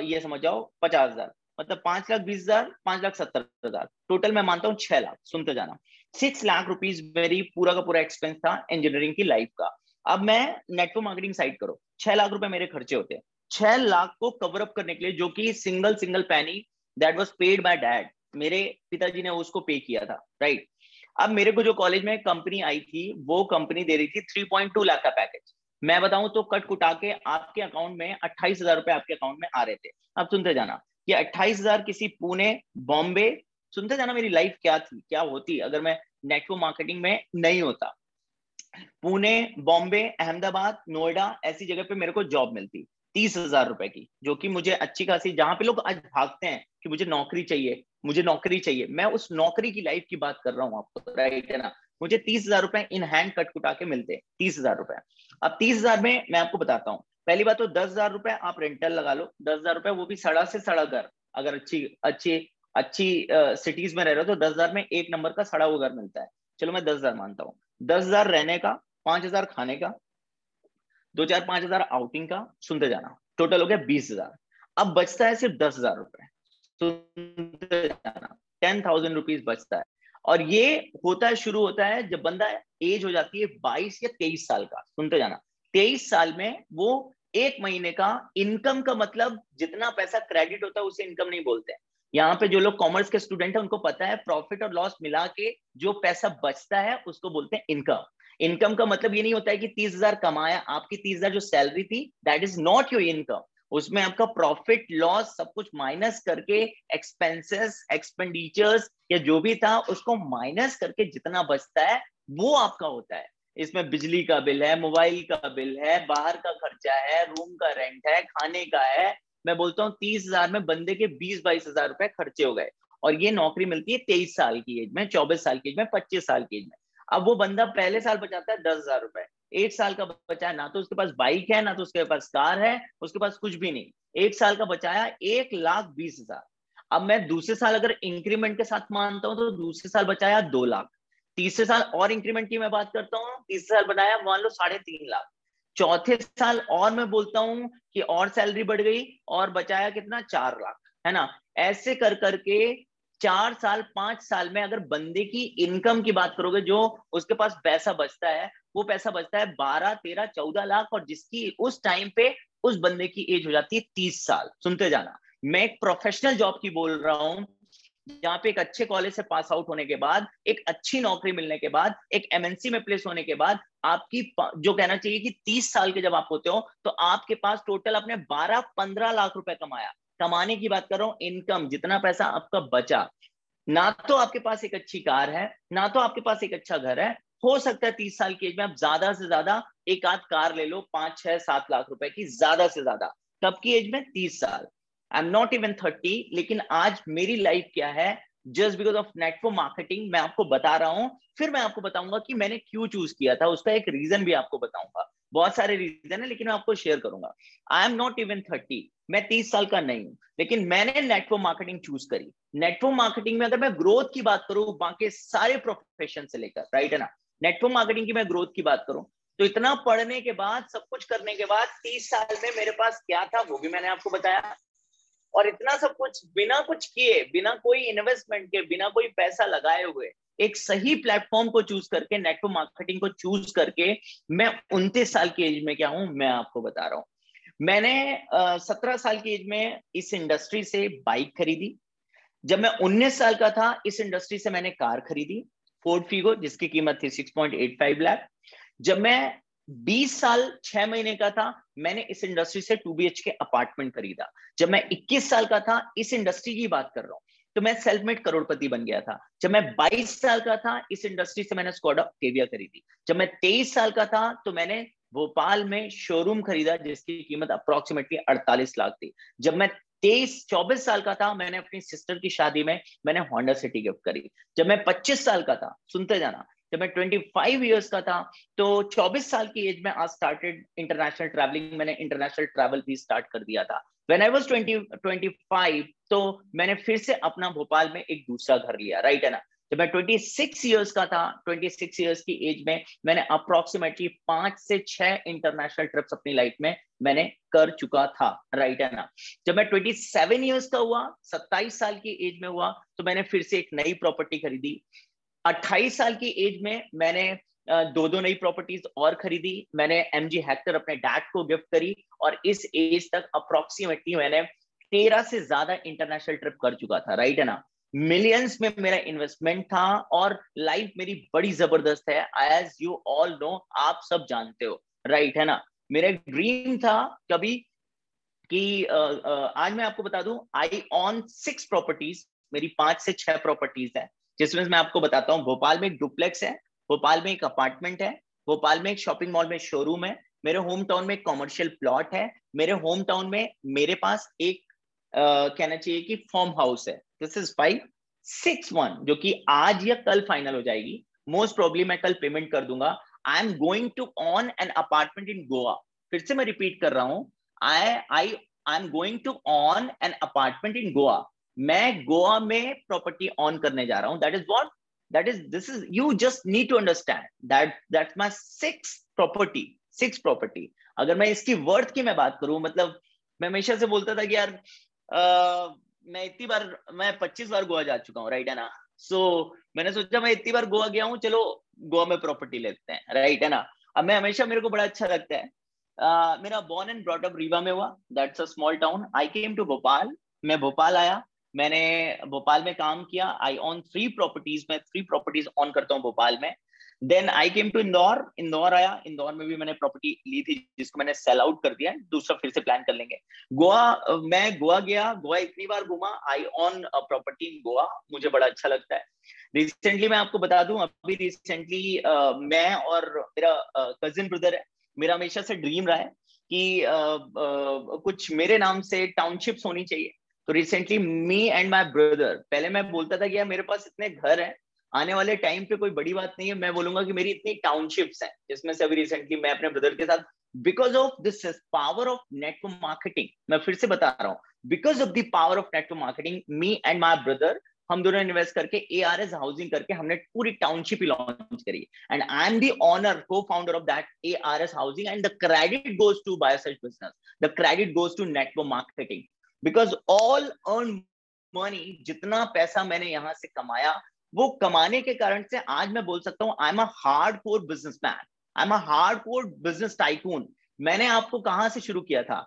ये समझ जाओ 50,000, मतलब 5,20,000, 5,70,000, टोटल मैं मानता हूँ 6 लाख। सुनते जाना, 6 लाख रुपीज मेरी पूरा का पूरा एक्सपेंस था इंजीनियरिंग की लाइफ का। अब मैं नेटवर्क मार्केटिंग साइड करो, 6 लाख रुपए मेरे खर्चे होते हैं। 6 लाख को कवर अप करने के लिए, जो कि single penny that was paid by dad, मेरे पिताजी ने उसको पे किया था, राइट। अब मेरे को जो कॉलेज में कंपनी आई थी, वो कंपनी दे रही थी 3.2 लाख का पैकेज। मैं बताऊं तो कट कुटा के आपके अकाउंट में 28,000 रुपए आपके अकाउंट में आ रहे थे। अब सुनते जाना, ये 28,000 किसी पुणे, बॉम्बे, सुनते जाना मेरी लाइफ क्या थी, क्या होती अगर मैं नेटवर्क मार्केटिंग में नहीं होता। पुणे, बॉम्बे, अहमदाबाद, नोएडा, ऐसी जगह पे मेरे को जॉब मिलती 30,000 रुपए की, जो कि मुझे अच्छी खासी, जहाँ पे लोग आज भागते हैं कि मुझे नौकरी चाहिए, मुझे नौकरी चाहिए, मैं उस नौकरी की लाइफ की बात कर रहा हूँ आपको, राइट है ना। मुझे 30,000 रुपए इन हैंड कटकुटा के मिलते, 30,000 रुपए। अब 30,000 में मैं आपको बताता हूँ, पहली बात तो 10,000 रुपए आप रेंटल लगा लो, 10,000 रुपए वो भी सड़ा से सड़ा घर, अगर अच्छी सिटीज में रह रहे हो तो 10,000 में एक नंबर का सड़ा हुआ घर मिलता है। चलो मैं 10,000 मानता हूँ, 10,000 रहने का, 5,000 खाने का, 2-4-5,000 आउटिंग का, सुनते जाना, टोटल हो गया 20,000। अब बचता है सिर्फ 10,000 रुपए, सुनते जाना, 10,000 रुपीज बचता है। और ये होता है, शुरू होता है जब बंदा एज हो जाती है 22 या 23 साल का, सुनते जाना। 23 साल में वो एक महीने का इनकम का मतलब जितना पैसा क्रेडिट होता है उसे इनकम नहीं बोलते हैं। यहाँ पे जो लोग कॉमर्स के स्टूडेंट हैं उनको पता है प्रॉफिट और लॉस मिला के जो पैसा बचता है उसको बोलते हैं इनकम। इनकम का मतलब ये नहीं होता है कि 30,000 कमाया, आपकी 30,000 जो सैलरी थी that is not your income, उसमें आपका प्रॉफिट लॉस सब कुछ माइनस करके, एक्सपेंसेस, एक्सपेंडिचर्स या जो भी था उसको माइनस करके जितना बचता है वो आपका होता है। इसमें बिजली का बिल है, मोबाइल का बिल है, बाहर का खर्चा है, रूम का रेंट है, खाने का है। मैं बोलता हूँ 30,000 में बंदे के 20-22,000 रुपए खर्चे हो गए। और ये नौकरी मिलती है 23 साल की एज में, 24 साल की एज में, 25 साल की एज में। अब वो बंदा पहले साल बचाता है 10,000 रुपए, 1 साल का बचाया, ना तो उसके पास बाइक है, ना तो उसके पास कार है, उसके पास कुछ भी नहीं। 1 साल का बचाया 1,20,000। अब मैं दूसरे साल अगर इंक्रीमेंट के साथ मानता हूँ तो दूसरे साल बचाया 2 लाख। तीसरे साल और इंक्रीमेंट की मैं बात करता हूँ, तीसरे साल बनाया मान लो 3.5 लाख। चौथे साल और मैं बोलता हूँ कि और सैलरी बढ़ गई और बचाया कितना, 4 लाख, है ना। ऐसे कर करके 4 साल 5 साल में अगर बंदे की इनकम की बात करोगे, जो उसके पास पैसा बचता है, वो पैसा बचता है 12-13-14 लाख। और जिसकी उस टाइम पे उस बंदे की एज हो जाती है 30 साल, सुनते जाना। मैं एक प्रोफेशनल जॉब की बोल रहा हूँ, जहाँ पे एक अच्छे कॉलेज से पास आउट होने के बाद, एक अच्छी नौकरी मिलने के बाद, एक एमएनसी में प्लेस होने के बाद, आपकी जो कहना चाहिए कि 30 साल के जब आप होते हो तो आपके पास टोटल आपने 12-15 लाख रुपए कमाया। कमाने की बात कर रहा हूँ, इनकम, जितना पैसा आपका बचा। ना तो आपके पास एक अच्छी कार है, ना तो आपके पास एक अच्छा घर है, हो सकता है 30 साल की एज में आप ज्यादा से ज्यादा एक आध कार ले लो 5-7 लाख रुपए की, ज्यादा से ज्यादा। कब की एज में? 30 साल। I'm not even 30, लेकिन आज मेरी लाइफ क्या है, just because of network marketing मैं आपको बता रहा हूँ। फिर मैं आपको बताऊंगा कि मैंने क्यों चूज किया था, उसका एक रीजन भी आपको बताऊंगा, बहुत सारे रीजन है लेकिन मैं आपको शेयर करूंगा। आई एम नॉट इवन 30, मैं 30 साल का नहीं हूँ, लेकिन मैंने नेटवर्क मार्केटिंग चूज करी। नेटवर्क मार्केटिंग में अगर मैं ग्रोथ की बात करूँ, बाकी सारे प्रोफेशन से लेकर, राइट है ना, नेटवर्क मार्केटिंग की मैं ग्रोथ की बात करूँ तो इतना पढ़ने के बाद, सब कुछ करने के बाद 30 साल में मेरे पास क्या था वो भी मैंने आपको बताया। और इतना सब कुछ बिना कुछ किए, बिना कोई इन्वेस्टमेंट के, बिना कोई पैसा लगाए हुए, एक सही प्लेटफॉर्म को चूज करके, नेटवर्क मार्केटिंग को चूज करके मैं 29 साल की एज में क्या हूं मैं आपको बता रहा हूँ। मैंने 17 साल की एज में इस इंडस्ट्री से बाइक खरीदी। जब मैं 19 साल का था इस इंडस्ट्री से मैंने कार खरीदी, फोर्ड फीगो, जिसकी कीमत थी 6.85 लाख। जब मैं 20 साल 6 महीने का था मैंने इस इंडस्ट्री से 2 BHK अपार्टमेंट खरीदा। जब मैं 21 साल का था, इस इंडस्ट्री की बात कर रहा हूँ, तो मैं सेल्फ मेड करोड़पति बन गया था। जब मैं 22 साल का था इस इंडस्ट्री से मैंने स्कॉडा ऑक्टेविया खरीदी। जब मैं 23 साल का था तो मैंने भोपाल में शोरूम खरीदा जिसकी कीमत अप्रोक्सीमेटली 48 लाख थी। जब मैं 24 साल का था मैंने अपनी सिस्टर की शादी में मैंने होंडा सिटी गिफ्ट करी। जब मैं 25 साल का था, सुनते जाना, जब मैं 25 इयर्स का था तो 24 साल की एज में आज स्टार्टेड इंटरनेशनल ट्रैवलिंग, मैंने इंटरनेशनल ट्रैवल भी स्टार्ट कर दिया था। व्हेन आई वाज 25 तो मैंने फिर से अपना भोपाल में एक दूसरा घर लिया, राइट है ना। जब मैं 26 इयर्स का था, 26 इयर्स की एज में मैंने अप्रोक्सीमेटली 5 से 6 इंटरनेशनल ट्रिप्स अपनी लाइफ में मैंने कर चुका था, राइट है ना। जब मैं 27 इयर्स का हुआ, 27 साल की एज में हुआ तो मैंने फिर से एक नई प्रॉपर्टी खरीदी। 28 साल की एज में मैंने 2 नई प्रॉपर्टीज और खरीदी। मैंने MG हेक्टर अपने डैड को गिफ्ट करी और इस एज तक अप्रोक्सीमेटली मैंने 13 से ज्यादा इंटरनेशनल ट्रिप कर चुका था, राइट है ना। मिलियंस में मेरा इन्वेस्टमेंट था और लाइफ मेरी बड़ी जबरदस्त है, एज यू ऑल नो, आप सब जानते हो, राइट है ना। मेरा एक ड्रीम था कभी कि आज मैं आपको बता दूं, आई ऑन 6 प्रॉपर्टीज, मेरी 5 से 6 प्रॉपर्टीज है जिसमें मैं आपको बताता हूँ। भोपाल में एक डुप्लेक्स है, भोपाल में एक अपार्टमेंट है, भोपाल में एक शॉपिंग मॉल में शोरूम है, मेरे होम टाउन में एक कॉमर्शियल प्लॉट है, मेरे होम टाउन में मेरे पास एक कहना चाहिए कि फॉर्म हाउस है। दिस इज 561 जो कि आज या कल फाइनल हो जाएगी, मोस्ट प्रॉब्ली मैं कल पेमेंट कर दूंगा। I am going to own an apartment in Goa, फिर से मैं रिपीट कर रहा हूँ, I am going to own an apartment in Goa, मैं गोवा में प्रॉपर्टी ऑन करने जा रहा हूँ। That is what, that is, this is, you just need to understand that that's my six property. अगर मैं इसकी वर्थ की मैं बात करूं, मतलब मैं हमेशा से बोलता था कि यार मैं इतनी बार, मैं 25 बार गोवा जा चुका हूँ, राइट है ना। सो मैंने सोचा मैं इतनी बार गोवा गया हूँ, चलो गोवा में प्रॉपर्टी लेते हैं, राइट है ना। अब मैं हमेशा, मेरे को बड़ा अच्छा लगता है, मेरा born and brought up Rewa में हुआ, that's a small town. I came to Bhopal, मैं भोपाल आया, मैंने भोपाल में काम किया, आई ऑन 3 प्रॉपर्टीज, मैं 3 प्रॉपर्टीज ऑन करता हूँ भोपाल में। Then I came to Indore, Indore आया, इंदौर में भी मैंने प्रॉपर्टी ली थी जिसको मैंने सेल आउट कर दिया, दूसरा फिर से प्लान कर लेंगे। गोवा, मैं गोवा गया, गोवा इतनी बार घूमा, I own property in Goa, मुझे बड़ा अच्छा लगता है। रिसेंटली मैं आपको बता दूं, अभी रिसेंटली मैं और मेरा कजिन ब्रदर है, मेरा हमेशा से ड्रीम रहा है कि कुछ मेरे नाम से टाउनशिप्स होनी चाहिए। तो recently me and my brother, पहले मैं बोलता था कि यार मेरे पास इतने घर हैं, आने वाले टाइम पे कोई बड़ी बात नहीं है, मैं बोलूंगा कि मेरी इतनी टाउनशिप्स हैं, जिसमें से अभी रिसेंटली मैं अपने ब्रदर के साथ, because of this power of network marketing, मैं फिर से बता रहा हूँ, because of the power of network marketing, me and my brother, हम दोनों इन्वेस्ट करके ARS हाउसिंग करके हमने पूरी टाउनशिप ही लॉन्च करी। And I am the owner को founder of that ARS housing, and the credit goes to बायोसेश business, the credit goes to network marketing, because all earn money, जितना पैसा मैंने यहाँ से कमाया, वो कमाने के कारण से आज मैं बोल सकता हूँ I am a hardcore businessman, I am a hardcore business tycoon. मैंने आपको कहाँ से शुरू किया था,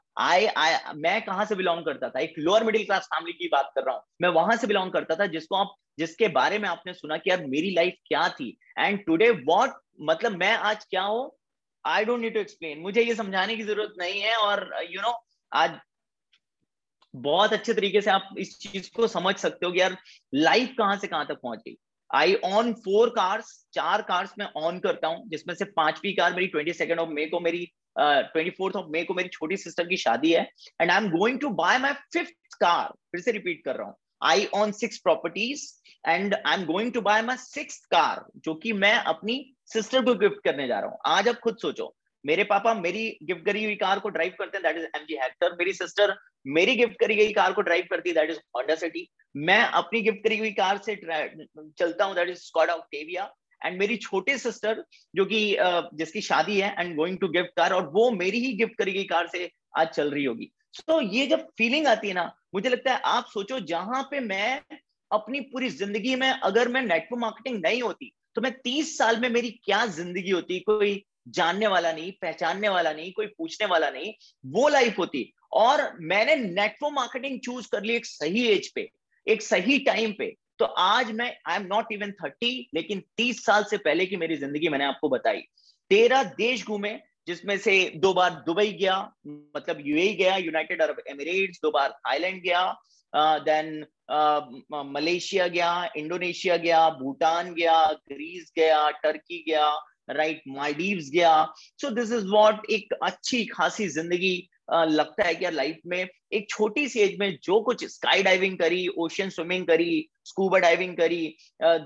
मैं कहाँ से बिलोंग करता था, एक लोअर मिडिल क्लास फैमिली की बात कर रहा हूँ, मैं वहां से बिलोंग करता था जिसको आप, जिसके बारे में आपने सुना कि यार मेरी लाइफ क्या थी, एंड टुडे व्हाट, मतलब मैं आज क्या हूँ, I don't need to explain, मुझे ये समझाने की जरूरत नहीं है। और यू नो, आज बहुत अच्छे तरीके से आप इस चीज को समझ सकते हो कि यार लाइफ कहां से कहां तक पहुंच गई। आई ऑन 4 कार्स, 4 कार्स में ऑन करता हूं, जिसमें से 5वीं कार मेरी 22 मई को, मेरी 24 मई को मेरी छोटी सिस्टर की शादी है, and I am going to buy my 5th car. फिर से रिपीट कर रहा हूँ, I own 6 properties and I am going to buy my 6th car, जो कि मैं अपनी सिस्टर को गिफ्ट करने जा रहा हूँ। आज आप खुद सोचो, मेरे पापा मेरी गिफ्ट करी हुई कार को ड्राइव करते हैं, दैट इज MG हेक्टर। मेरी सिस्टर मेरी गिफ्ट करी गई कार को ड्राइव करती है, दैट इज होंडा सिटी। मैं अपनी गिफ्ट करी हुई कार से चलता हूं, that is Skoda Octavia. And मेरी छोटी सिस्टर जो कि जिसकी शादी है, and going to gift car, और वो मेरी ही गिफ्ट करी गई कार से आज चल रही होगी। तो ये जब फीलिंग आती है ना, मुझे लगता है आप सोचो, जहां पे मैं अपनी पूरी जिंदगी में, अगर मैं नेटवर्क मार्केटिंग नहीं होती तो मैं 30 साल में मेरी क्या जिंदगी होती, कोई जानने वाला नहीं, पहचानने वाला नहीं, कोई पूछने वाला नहीं, वो लाइफ होती। और मैंने नेटवर्क मार्केटिंग चूज कर ली एक सही एज पे, एक सही टाइम पे। तो आज मैं, आई एम नॉट इवन 30, लेकिन 30 साल से पहले की मेरी जिंदगी मैंने आपको बताई। 13 देश घूमे, जिसमें से 2 बार दुबई गया, मतलब UAE गया, यूनाइटेड अरब एमिरेट्स, 2 बार थाईलैंड गया, देन मलेशिया गया, इंडोनेशिया गया, भूटान गया, ग्रीस गया, टर्की गया, राइट, मालदीव्स गया। सो दिस इज व्हाट एक अच्छी खासी जिंदगी लगता है कि यार लाइफ में एक छोटी सी एज में जो कुछ, स्काई डाइविंग करी, ओशियन स्विमिंग करी, स्कूबा डाइविंग करी,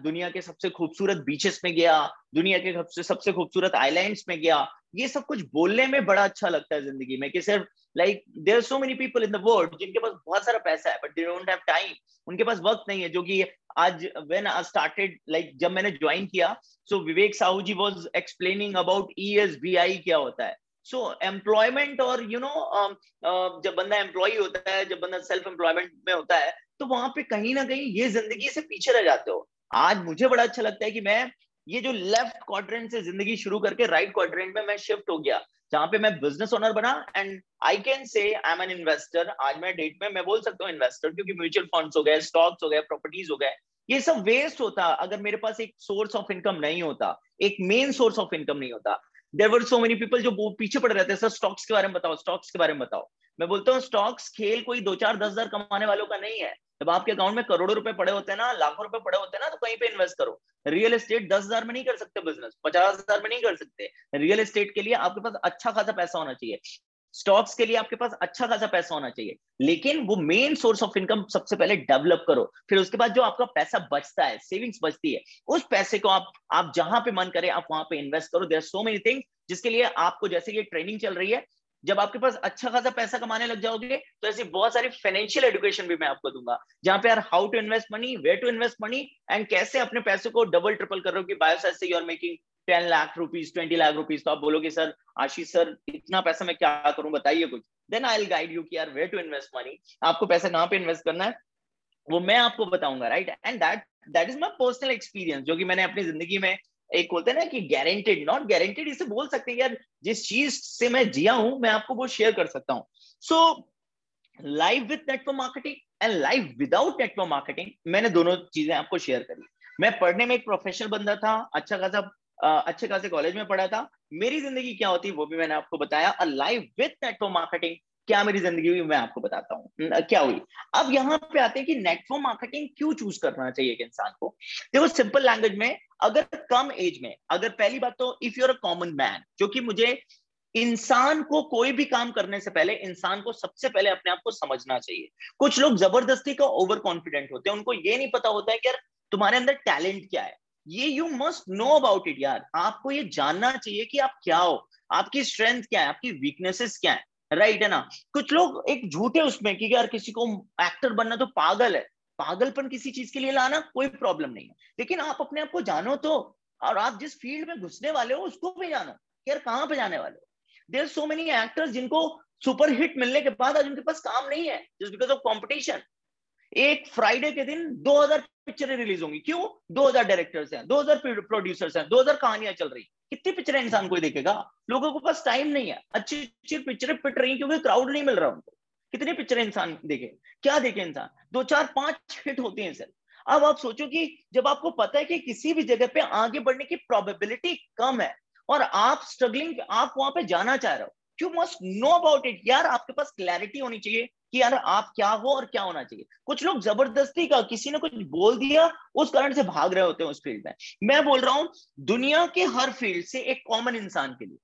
दुनिया के सबसे खूबसूरत बीचेस में गया, दुनिया के सबसे खूबसूरत आइलैंड्स में गया, ये सब कुछ बोलने में बड़ा अच्छा लगता है जिंदगी में, कि सिर्फ like there are so many people in the world जिनके पास बहुत सारा पैसा है, but they don't have time, उनके पास वक्त नहीं है। जो कि आज व्हेन आई स्टार्टेड, लाइक जब मैंने ज्वाइन किया, so Vivek Sahu ji was explaining about ESBI क्या होता है। सो एम्प्लॉयमेंट, और यू नो जब बंदा एम्प्लॉय होता है, जब बंदा सेल्फ एम्प्लॉयमेंट में होता है, तो वहां पे कहीं ना कहीं ये जिंदगी से पीछे रह जाते हो। आज मुझे बड़ा अच्छा लगता है कि मैं ये जो लेफ्ट क्वाड्रेंट से जिंदगी शुरू करके राइट क्वाड्रेंट में मैं शिफ्ट हो गया, जहां पे मैं बिजनेस ओनर बना, and I can say I M an investor. आज मैं डेट में मैं बोल सकता हूँ इन्वेस्टर, क्योंकि म्यूचुअल फंड्स हो गए, स्टॉक्स हो गए, प्रॉपर्टीज हो गए, ये सब वेस्ट होता अगर मेरे पास एक सोर्स ऑफ इनकम नहीं होता, एक मेन सोर्स ऑफ इनकम नहीं होता। There were so many people जो पीछे पड़ रहे थे, सर स्टॉक्स के बारे में बताओ, स्टॉक्स के बारे में बताओ। मैं बोलता हूँ स्टॉक्स खेल कोई 2-4-10 हजार कमाने वालों का नहीं है। जब आपके अकाउंट में करोड़ों रुपए पड़े होते हैं ना, लाखों रुपए पड़े होते हैं ना, तो कहीं पे इन्वेस्ट करो। रियल एस्टेट 10 हजार में नहीं कर सकते बिजनेस, 50 हजार में नहीं कर सकते। रियल एस्टेट के लिए आपके पास अच्छा खासा पैसा होना चाहिए, स्टॉक्स के लिए आपके पास अच्छा खासा पैसा होना चाहिए, लेकिन वो मेन सोर्स ऑफ इनकम सबसे पहले डेवलप करो। फिर उसके बाद जो आपका पैसा बचता है, सेविंग्स बचती है, उस पैसे को आप जहां पे मन करे आप वहां पे इन्वेस्ट करो। There are so many things जिसके लिए आपको, जैसे ये ट्रेनिंग चल रही है, जब आपके पास अच्छा खासा पैसा कमाने लग जाओगे तो ऐसी बहुत सारी फाइनेंशियल एजुकेशन भी मैं आपको दूंगा, जहां पे यार how to invest money, where to invest money and कैसे अपने पैसे को डबल ट्रिपल कर रहे हो। कि बायोसैश से you are making 10 lakh rupees, 20 lakh rupees, तो आप बोलोगे सर आशीष सर इतना पैसा मैं क्या करूं, बताइए कुछ। Then I will guide you कि यार वेयर टू इन्वेस्ट मनी, आपको पैसा कहाँ पे इन्वेस्ट करना है वो मैं आपको बताऊंगा, right. And that is my personal experience जो कि मैंने अपनी जिंदगी में, एक होता है ना कि गारंटेड नॉट गारंटेड, इसे बोल सकते हैं यार, जिस चीज से मैं जिया हूं मैं आपको वो शेयर कर सकता हूँ। So live with network marketing and live without network marketing, मैंने दोनों चीजें आपको शेयर करी। मैं पढ़ने में एक प्रोफेशनल बंदा था, अच्छे खासे कॉलेज में पढ़ा था, मेरी जिंदगी क्या होती वो भी मैंने आपको बताया। और लाइव विद नेटवर्क मार्केटिंग क्या मेरी जिंदगी हुई मैं आपको बताता हूँ क्या हुई। अब यहाँ पे आते हैं कि नेटवर्क मार्केटिंग क्यों चूज करना चाहिए एक इंसान को। देखो सिंपल लैंग्वेज में, अगर कम एज में, अगर पहली बात तो if you are a common man, जो कि मुझे इंसान को कोई भी काम करने से पहले इंसान को सबसे पहले अपने आप को समझना चाहिए। कुछ लोग जबरदस्ती का ओवर कॉन्फिडेंट होते हैं, उनको ये नहीं पता होता है कि यार तुम्हारे अंदर टैलेंट क्या है। ये you must know about it यार, आपको ये जानना चाहिए कि आप क्या हो, आपकी स्ट्रेंथ क्या है, आपकी वीकनेसेस क्या है, राइट है ना। कुछ लोग एक झूठे उसमें कि यार किसी को एक्टर बनना तो पागल है, पागलपन किसी चीज के लिए लाना कोई प्रॉब्लम नहीं है, लेकिन आप अपने आप को जानो तो, और आप जिस फील्ड में घुसने वाले हो उसको भी जानो कि यार कहाँ पे जाने वाले हो। There are so many actors जिनको सुपर हिट मिलने के बाद आज उनके पास काम नहीं है, जस्ट बिकॉज ऑफ कॉम्पिटिशन। एक फ्राइडे के दिन 2000 पिक्चरें रिलीज होंगी, क्यों? 2000 डायरेक्टर्स हैं, 2000 प्रोड्यूसर्स हैं, 2000 कहानियां चल रही। कितनी पिक्चरें इंसान कोई देखेगा? लोगों के पास टाइम नहीं है, अच्छी अच्छी पिक्चरें पिट रही क्योंकि क्राउड नहीं मिल रहा उनको। कितनी पिक्चरें इंसान देखे, क्या देखे इंसान? 2-4-5 हिट होती हैं सर। अब आप सोचो कि जब आपको पता है कि किसी भी जगह पे आगे बढ़ने की प्रोबेबिलिटी कम है और आप स्ट्रगलिंग, आप वहां पे जाना चाह रहे हो, You must know about it यार। आपके पास क्लैरिटी होनी चाहिए कि यार आप क्या हो और क्या होना चाहिए। कुछ लोग जबरदस्ती का, किसी ने कुछ बोल दिया, उस कारण से भाग रहे होते हैं उस फील्ड में। मैं बोल रहा हूं दुनिया के हर फील्ड से एक कॉमन इंसान के लिए,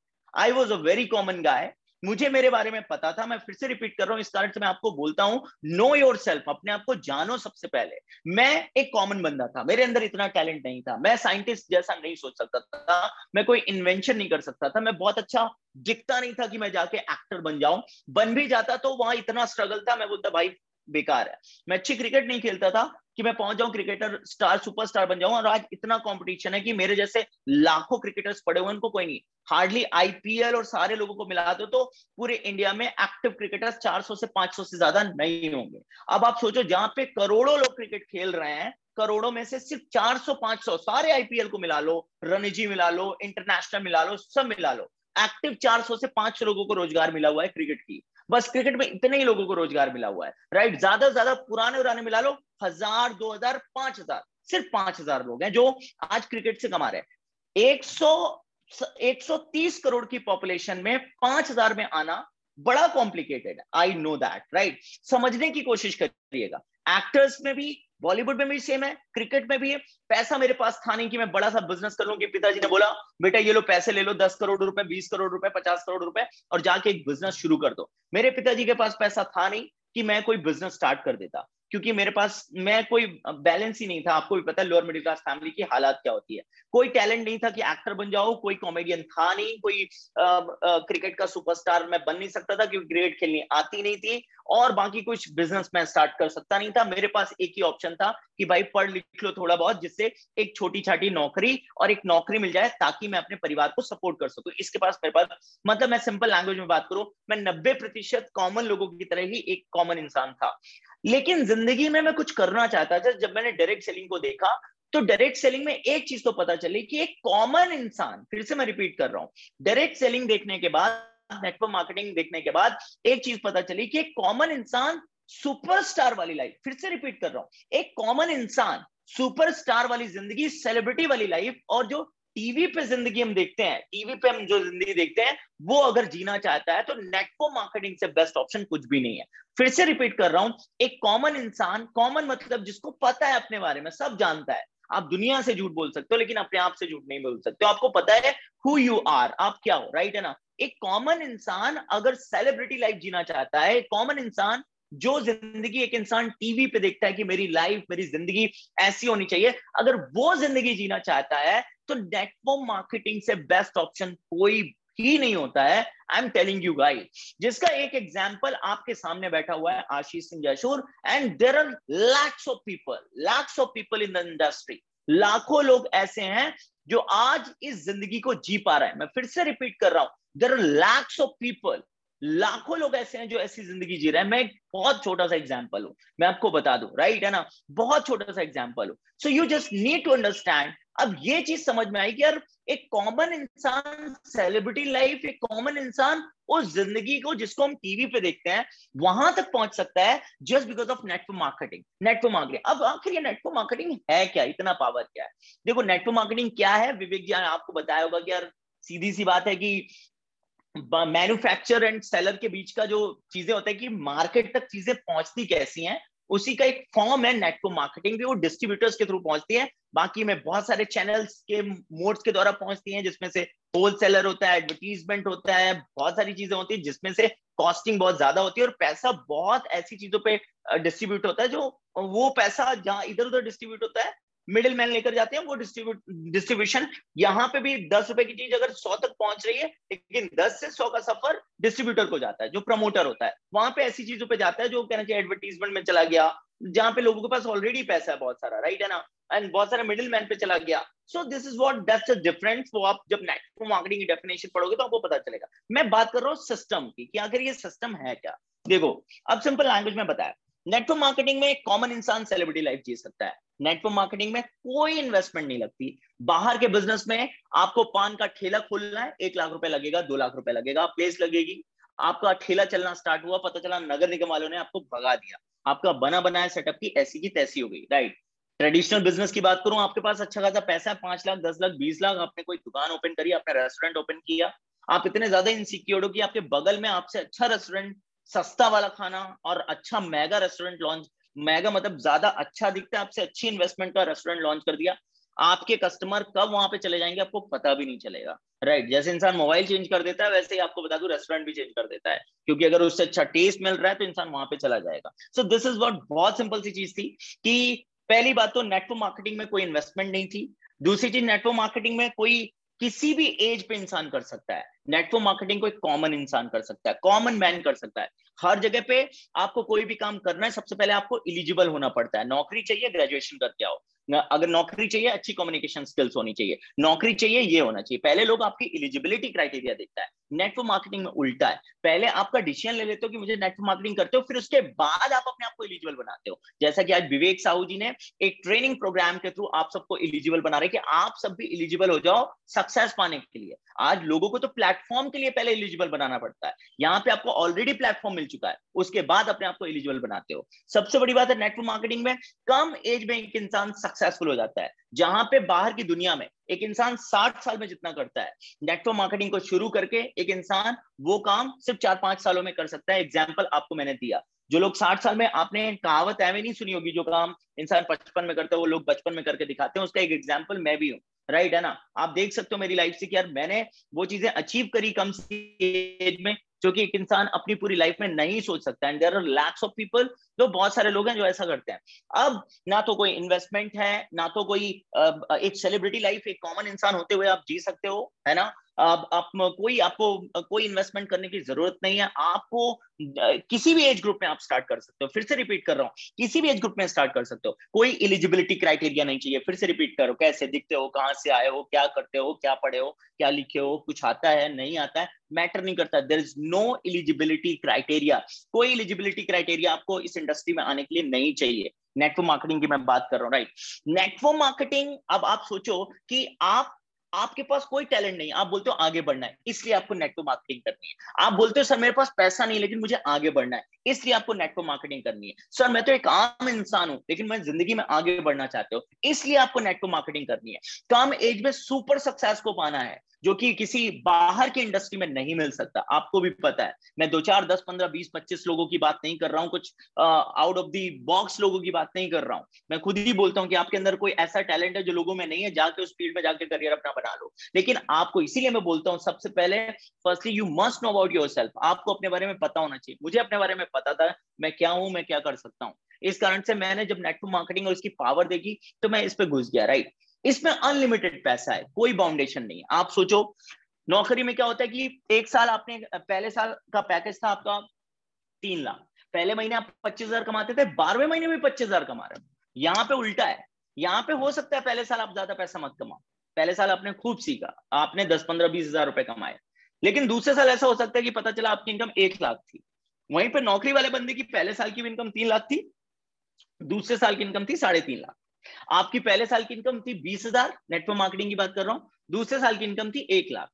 I was a very common guy, मुझे मेरे बारे में पता था। मैं फिर से रिपीट कर रहा हूं, इस कारण से मैं आपको बोलता हूं नो योर सेल्फ, अपने आप को जानो सबसे पहले। मैं एक कॉमन बंदा था, मेरे अंदर इतना टैलेंट नहीं था, मैं साइंटिस्ट जैसा नहीं सोच सकता था, मैं कोई इन्वेंशन नहीं कर सकता था, मैं बहुत अच्छा दिखता नहीं था कि मैं जाके एक्टर बन जाऊं। बन भी जाता तो वहां इतना स्ट्रगल था, मैं बोलता भाई बेकार है। मैं अच्छी क्रिकेट नहीं खेलता था कि मैं पहुंच जाऊं क्रिकेटर, स्टार, सुपरस्टार बन जाऊं। और आज इतना कंपटीशन है कि मेरे जैसे लाखों क्रिकेटर्स पड़े हुए, उनको कोई नहीं, हार्डली आईपीएल और सारे लोगों को मिला दो तो पूरे इंडिया में एक्टिव क्रिकेटर्स 400 से 500 से ज्यादा नहीं होंगे। अब आप सोचो जहां पे करोड़ों लोग क्रिकेट खेल रहे हैं, करोड़ों में से सिर्फ 400-500, सारे आईपीएल को मिला लो, रणजी मिला लो, इंटरनेशनल मिला लो, सब मिला लो, एक्टिव 400 से 500 लोगों को रोजगार मिला हुआ है क्रिकेट की। बस क्रिकेट में इतने ही लोगों को रोजगार मिला हुआ है, राइट। ज्यादा से ज्यादा पुराने मिला लो 1000, 2000, 5000, सिर्फ 5000 लोग हैं जो आज क्रिकेट से कमा रहे हैं। 130 करोड़ की पॉपुलेशन में 5000 में आना बड़ा complicated, I know that, right. समझने की कोशिश करिएगा। एक्टर्स में भी, बॉलीवुड में भी सेम है, क्रिकेट में भी है। पैसा मेरे पास था नहीं कि मैं बड़ा सा बिजनेस कर लूं कि पिताजी ने बोला बेटा ये लो पैसे ले लो, 10 करोड़ रुपए, 20 करोड़ रुपए, 50 करोड़ रुपए और जाके एक बिजनेस शुरू कर दो। मेरे पिताजी के पास पैसा था नहीं कि मैं कोई बिजनेस स्टार्ट कर देता, क्योंकि मेरे पास मैं कोई बैलेंस ही नहीं था। आपको भी पता है लोअर मिडिल क्लास फैमिली की हालात क्या होती है। कोई टैलेंट नहीं था कि एक्टर बन जाओ, कोई कॉमेडियन था नहीं, कोई क्रिकेट का सुपरस्टार मैं बन नहीं सकता था क्योंकि क्रिकेट खेलनी आती नहीं थी, और बाकी कुछ बिजनेस मैं स्टार्ट कर सकता नहीं था। मेरे पास एक ही ऑप्शन था कि भाई पढ़ लिख लो थोड़ा बहुत, जिससे एक छोटी छाटी नौकरी और एक नौकरी मिल जाए ताकि मैं अपने परिवार को सपोर्ट कर सकूं। इसके पास मेरे पास, मतलब मैं सिंपल लैंग्वेज में बात करूं, मैं 90% कॉमन लोगों की तरह ही एक कॉमन इंसान था। लेकिन जिंदगी में मैं कुछ करना चाहता था। जब मैंने डायरेक्ट सेलिंग को देखा तो डायरेक्ट सेलिंग में एक चीज तो पता चली कि एक कॉमन इंसान, फिर से मैं रिपीट कर रहा हूं, डायरेक्ट सेलिंग देखने के बाद, नेटवर्क मार्केटिंग देखने के बाद एक चीज पता चली कि एक कॉमन इंसान सुपरस्टार वाली लाइफ, फिर से रिपीट कर रहा हूं, एक कॉमन इंसान सुपरस्टार वाली जिंदगी, सेलिब्रिटी वाली लाइफ, और जो टीवी पे जिंदगी हम देखते हैं, टीवी पे हम जो जिंदगी देखते हैं वो अगर जीना चाहता है तो नेटवर्क मार्केटिंग से बेस्ट ऑप्शन कुछ भी नहीं है। फिर से रिपीट कर रहा हूं, एक कॉमन इंसान, कॉमन मतलब जिसको पता है अपने बारे में, सब जानता है। आप दुनिया से झूठ बोल सकते हो लेकिन अपने आप से झूठ नहीं बोल सकते हो। आपको पता है हु यू आर, आप क्या हो, राइट है ना। एक कॉमन इंसान अगर सेलिब्रिटी लाइफ जीना चाहता है, एक कॉमन इंसान जो जिंदगी एक इंसान टीवी पे देखता है कि मेरी लाइफ, मेरी जिंदगी ऐसी होनी चाहिए, अगर वो जिंदगी जीना चाहता है तो नेटवर्क मार्केटिंग से बेस्ट ऑप्शन कोई ही नहीं होता है। I am telling you guys, जिसका एक एग्जाम्पल आपके सामने बैठा हुआ है Ashish Singh Jasur, and there are lakhs of people in the industry. लाखों लोग ऐसे हैं जो आज इस जिंदगी को जी पा रहे हैं। मैं फिर से रिपीट कर रहा हूं, there are lakhs of people, लाखों लोग ऐसे हैं जो ऐसी जिंदगी जी रहे हैं। मैं एक बहुत छोटा सा एग्जांपल हूं, मैं आपको बता दूं, राइट है ना, बहुत छोटा सा एग्जांपल हूं। So you just need to understand. अब ये चीज समझ में आई कि यार एक कॉमन इंसान सेलिब्रिटी लाइफ, एक कॉमन इंसान उस जिंदगी को जिसको हम टीवी पे देखते हैं वहां तक पहुंच सकता है just because of network marketing. Network marketing, अब आखिर ये नेटवर्क मार्केटिंग है क्या, इतना पावर क्या है? देखो नेटवर्क मार्केटिंग क्या है, विवेक जी आपको बताया होगा कि यार सीधी सी बात है कि मैन्युफैक्चर एंड सेलर के बीच का जो चीजें होता है कि मार्केट तक चीजें पहुंचती कैसी हैं, उसी का एक फॉर्म है नेटवर्क मार्केटिंग भी। वो डिस्ट्रीब्यूटर्स के थ्रू पहुंचती है, बाकी में बहुत सारे चैनल्स के मोड्स के द्वारा पहुंचती हैं, जिसमें से होलसेलर होता है, एडवर्टीजमेंट होता है, बहुत सारी चीजें होती है जिसमें से कॉस्टिंग बहुत ज्यादा होती है और पैसा बहुत ऐसी चीजों पे डिस्ट्रीब्यूट होता है जो वो पैसा जहाँ इधर उधर डिस्ट्रीब्यूट होता है, मिडिल मैन लेकर जाते हैं वो डिस्ट्रीब्यूशन। यहाँ पे भी 10 रुपए की चीज अगर 100 तक पहुंच रही है लेकिन 10 से 100 का सफर डिस्ट्रीब्यूटर को जाता है जो प्रमोटर होता है, वहां पे ऐसी चीजों पे जाता है जो कहना चाहिए एडवर्टीजमेंट में चला गया जहाँ पे लोगों के पास ऑलरेडी पैसा है बहुत सारा, राइट है ना, एंड बहुत सारा मिडिल मैन पे चला गया। So this is what that's the difference. वो आप जब नेटवर्क मार्केटिंग की डेफिनेशन पढ़ोगे तो आपको पता चलेगा। मैं बात कर रहा हूँ सिस्टम की कि आखिर ये सिस्टम है क्या। देखो अब सिंपल लैंग्वेज में बताया, नेटवर्क मार्केटिंग में एक कॉमन इंसान सेलिब्रिटी लाइफ जी सकता है। नेटवर्क मार्केटिंग में कोई इन्वेस्टमेंट नहीं लगती। बाहर के बिजनेस में आपको पान का ठेला खोलना है, 1 लाख रुपए लगेगा, 2 लाख रुपए लगेगा, प्लेस लगेगी, आपका ठेला चलना स्टार्ट हुआ, पता चला नगर निगम वालों ने आपको भगा दिया, आपका बना बनाया सेटअप की ऐसी की तैसी हो गई, राइट। ट्रेडिशनल बिजनेस की बात करूं, आपके पास अच्छा खासा पैसा है, 5 लाख 10 लाख 20 लाख, आपने कोई दुकान ओपन करी, आपने रेस्टोरेंट ओपन किया, आप इतने ज्यादा इनसिक्योर हो कि आपके बगल में आपसे अच्छा रेस्टोरेंट, सस्ता वाला खाना और अच्छा मेगा रेस्टोरेंट लॉन्च, मेगा मतलब ज्यादा अच्छा दिखता है, आपसे अच्छी इन्वेस्टमेंट का रेस्टोरेंट लॉन्च कर दिया। आपके कस्टमर कब वहां पे चले जाएंगे आपको पता भी नहीं चलेगा, राइट। जैसे इंसान मोबाइल चेंज कर देता है वैसे ही आपको बता दूं रेस्टोरेंट भी चेंज कर देता है, क्योंकि अगर उससे अच्छा टेस्ट मिल रहा है तो इंसान वहां पे चला जाएगा। सो दिस इज व्हाट, बहुत सिंपल सी चीज थी कि पहली बात तो नेटवर्क मार्केटिंग में कोई इन्वेस्टमेंट नहीं थी। दूसरी चीज, नेटवर्क मार्केटिंग में कोई किसी भी एज पे इंसान कर सकता है। नेटवर्क मार्केटिंग को एक कॉमन इंसान कर सकता है, कॉमन मैन कर सकता है। हर जगह पे आपको कोई भी काम करना है सबसे पहले आपको एलिजिबल होना पड़ता है। नौकरी चाहिए, ग्रेजुएशन करके आओ। अगर नौकरी चाहिए, अच्छी कम्युनिकेशन स्किल्स होनी चाहिए। नौकरी चाहिए, ये होना चाहिए। पहले लोग आपकी एलिजिबिलिटी क्राइटेरिया देखता है। नेटवर्क मार्केटिंग में उल्टा है, पहले आपका डिसीजन ले लेते हो कि मुझे नेटवर्क मार्केटिंग करते हो, फिर उसके बाद आप अपने आप को एलिजिबल बनाते हो। जैसा कि आज विवेक साहू जी ने एक ट्रेनिंग प्रोग्राम के थ्रू आप सबको एलिजिबल बना रहे कि आप सब भी एलिजिबल हो जाओ सक्सेस पाने के लिए। आज लोगों को तो प्लेटफॉर्म के लिए पहले एलिजिबल बनाना पड़ता है, यहाँ पे आपको ऑलरेडी प्लेटफॉर्म मिल चुका है, उसके बाद अपने आप को एलिजिबल बनाते हो। सबसे बड़ी बात है नेटवर्क मार्केटिंग में कम एज में एक इंसान सक्सेसफुल हो जाता है। जहां पे बाहर की दुनिया में एक इंसान 60 साल में जितना करता है, नेटवर्क मार्केटिंग को शुरू करके एक इंसान वो काम सिर्फ 4-5 सालों में कर सकता है। एग्जाम्पल आपको मैंने दिया, जो लोग 60 साल में, आपने कहावत ऐवे नहीं सुनी होगी, जो काम इंसान 55 में करता है वो लोग बचपन में करके दिखाते हैं। उसका एक एग्जाम्पल मैं भी हूँ, राइट है ना। आप देख सकते हो मेरी लाइफ से कि यार मैंने वो चीजें अचीव करी कम एज में जो कि एक इंसान अपनी पूरी लाइफ में नहीं सोच सकता। And there are lakhs of people, तो बहुत सारे लोग हैं जो ऐसा करते हैं। अब ना तो कोई इन्वेस्टमेंट है, ना तो कोई एक सेलिब्रिटी लाइफ एक कॉमन इंसान होते हुए आप जी सकते हो, है ना। अब आपको कोई इन्वेस्टमेंट करने की जरूरत नहीं है, आपको किसी भी एज ग्रुप में आप स्टार्ट कर सकते हो। फिर से रिपीट कर रहा हूँ, किसी भी एज ग्रुप में स्टार्ट कर सकते हो, कोई एलिजिबिलिटी क्राइटेरिया नहीं चाहिए। फिर से रिपीट करो, कैसे दिखते हो, कहाँ से आए हो, क्या करते हो, क्या पढ़े हो, क्या लिखे हो, कुछ आता है नहीं आता है, मैटर नहीं करता। There is no eligibility criteria, कोई एलिजिबिलिटी क्राइटेरिया आपको इस इंडस्ट्री में आने के लिए नहीं चाहिए। नेटवर्क मार्केटिंग की मैं बात कर रहा हूँ, राइट। नेटवर्क मार्केटिंग, अब आप सोचो कि आप आपके पास कोई टैलेंट नहीं, आप बोलते हो आगे बढ़ना है इसलिए आपको नेटवर्क मार्केटिंग करनी है। आप बोलते हो सर मेरे पास पैसा नहीं लेकिन मुझे आगे बढ़ना है इसलिए आपको नेटवर्क मार्केटिंग करनी है। सर मैं तो एक आम इंसान हूं लेकिन मैं जिंदगी में आगे बढ़ना चाहते हो इसलिए आपको नेटवर्क मार्केटिंग करनी है। कम एज में सुपर सक्सेस को पाना है जो कि किसी बाहर की इंडस्ट्री में नहीं मिल सकता। आपको भी पता है मैं 2, 4, 10, 15, 20, 25 लोगों की बात नहीं कर रहा हूं, कुछ आउट ऑफ दी बॉक्स लोगों की बात नहीं कर रहा हूं। मैं खुद ही बोलता हूं कि आपके अंदर कोई ऐसा टैलेंट है जो लोगों में नहीं है, जाके उस फील्ड में जाके करियर अपना बना लो। लेकिन आपको इसीलिए मैं बोलता हूं सबसे पहले firstly you must know about yourself, आपको अपने बारे में पता होना चाहिए। मुझे अपने बारे में पता था मैं क्या हूं, मैं क्या कर सकता हूं। इस कारण से मैंने जब नेटवर्क मार्केटिंग और इसकी पावर देखी तो मैं इस पर घुस गया। राइट, इसमें अनलिमिटेड पैसा है, कोई बाउंडेशन नहीं है। आप सोचो नौकरी में क्या होता है कि एक साल आपने पहले साल का पैकेज था आपका 3 लाख, पहले महीने आप 25,000 कमाते थे, 12वें महीने में 25,000 कमा रहे हो। यहाँ पे उल्टा है, यहाँ पे हो सकता है पहले साल आप ज्यादा पैसा मत कमाओ, पहले साल आपने खूब सीखा, आपने 10, 15, 20,000 रुपए कमाए, लेकिन दूसरे साल ऐसा हो सकता है कि पता चला आपकी इनकम 1 लाख थी। वहीं पर नौकरी वाले बंदे की पहले साल की इनकम 3 लाख थी, दूसरे साल की इनकम थी 3.5 लाख। आपकी पहले साल की इनकम थी 20,000, नेटवर्क मार्केटिंग की बात कर रहा हूँ, दूसरे साल की इनकम थी 1 लाख।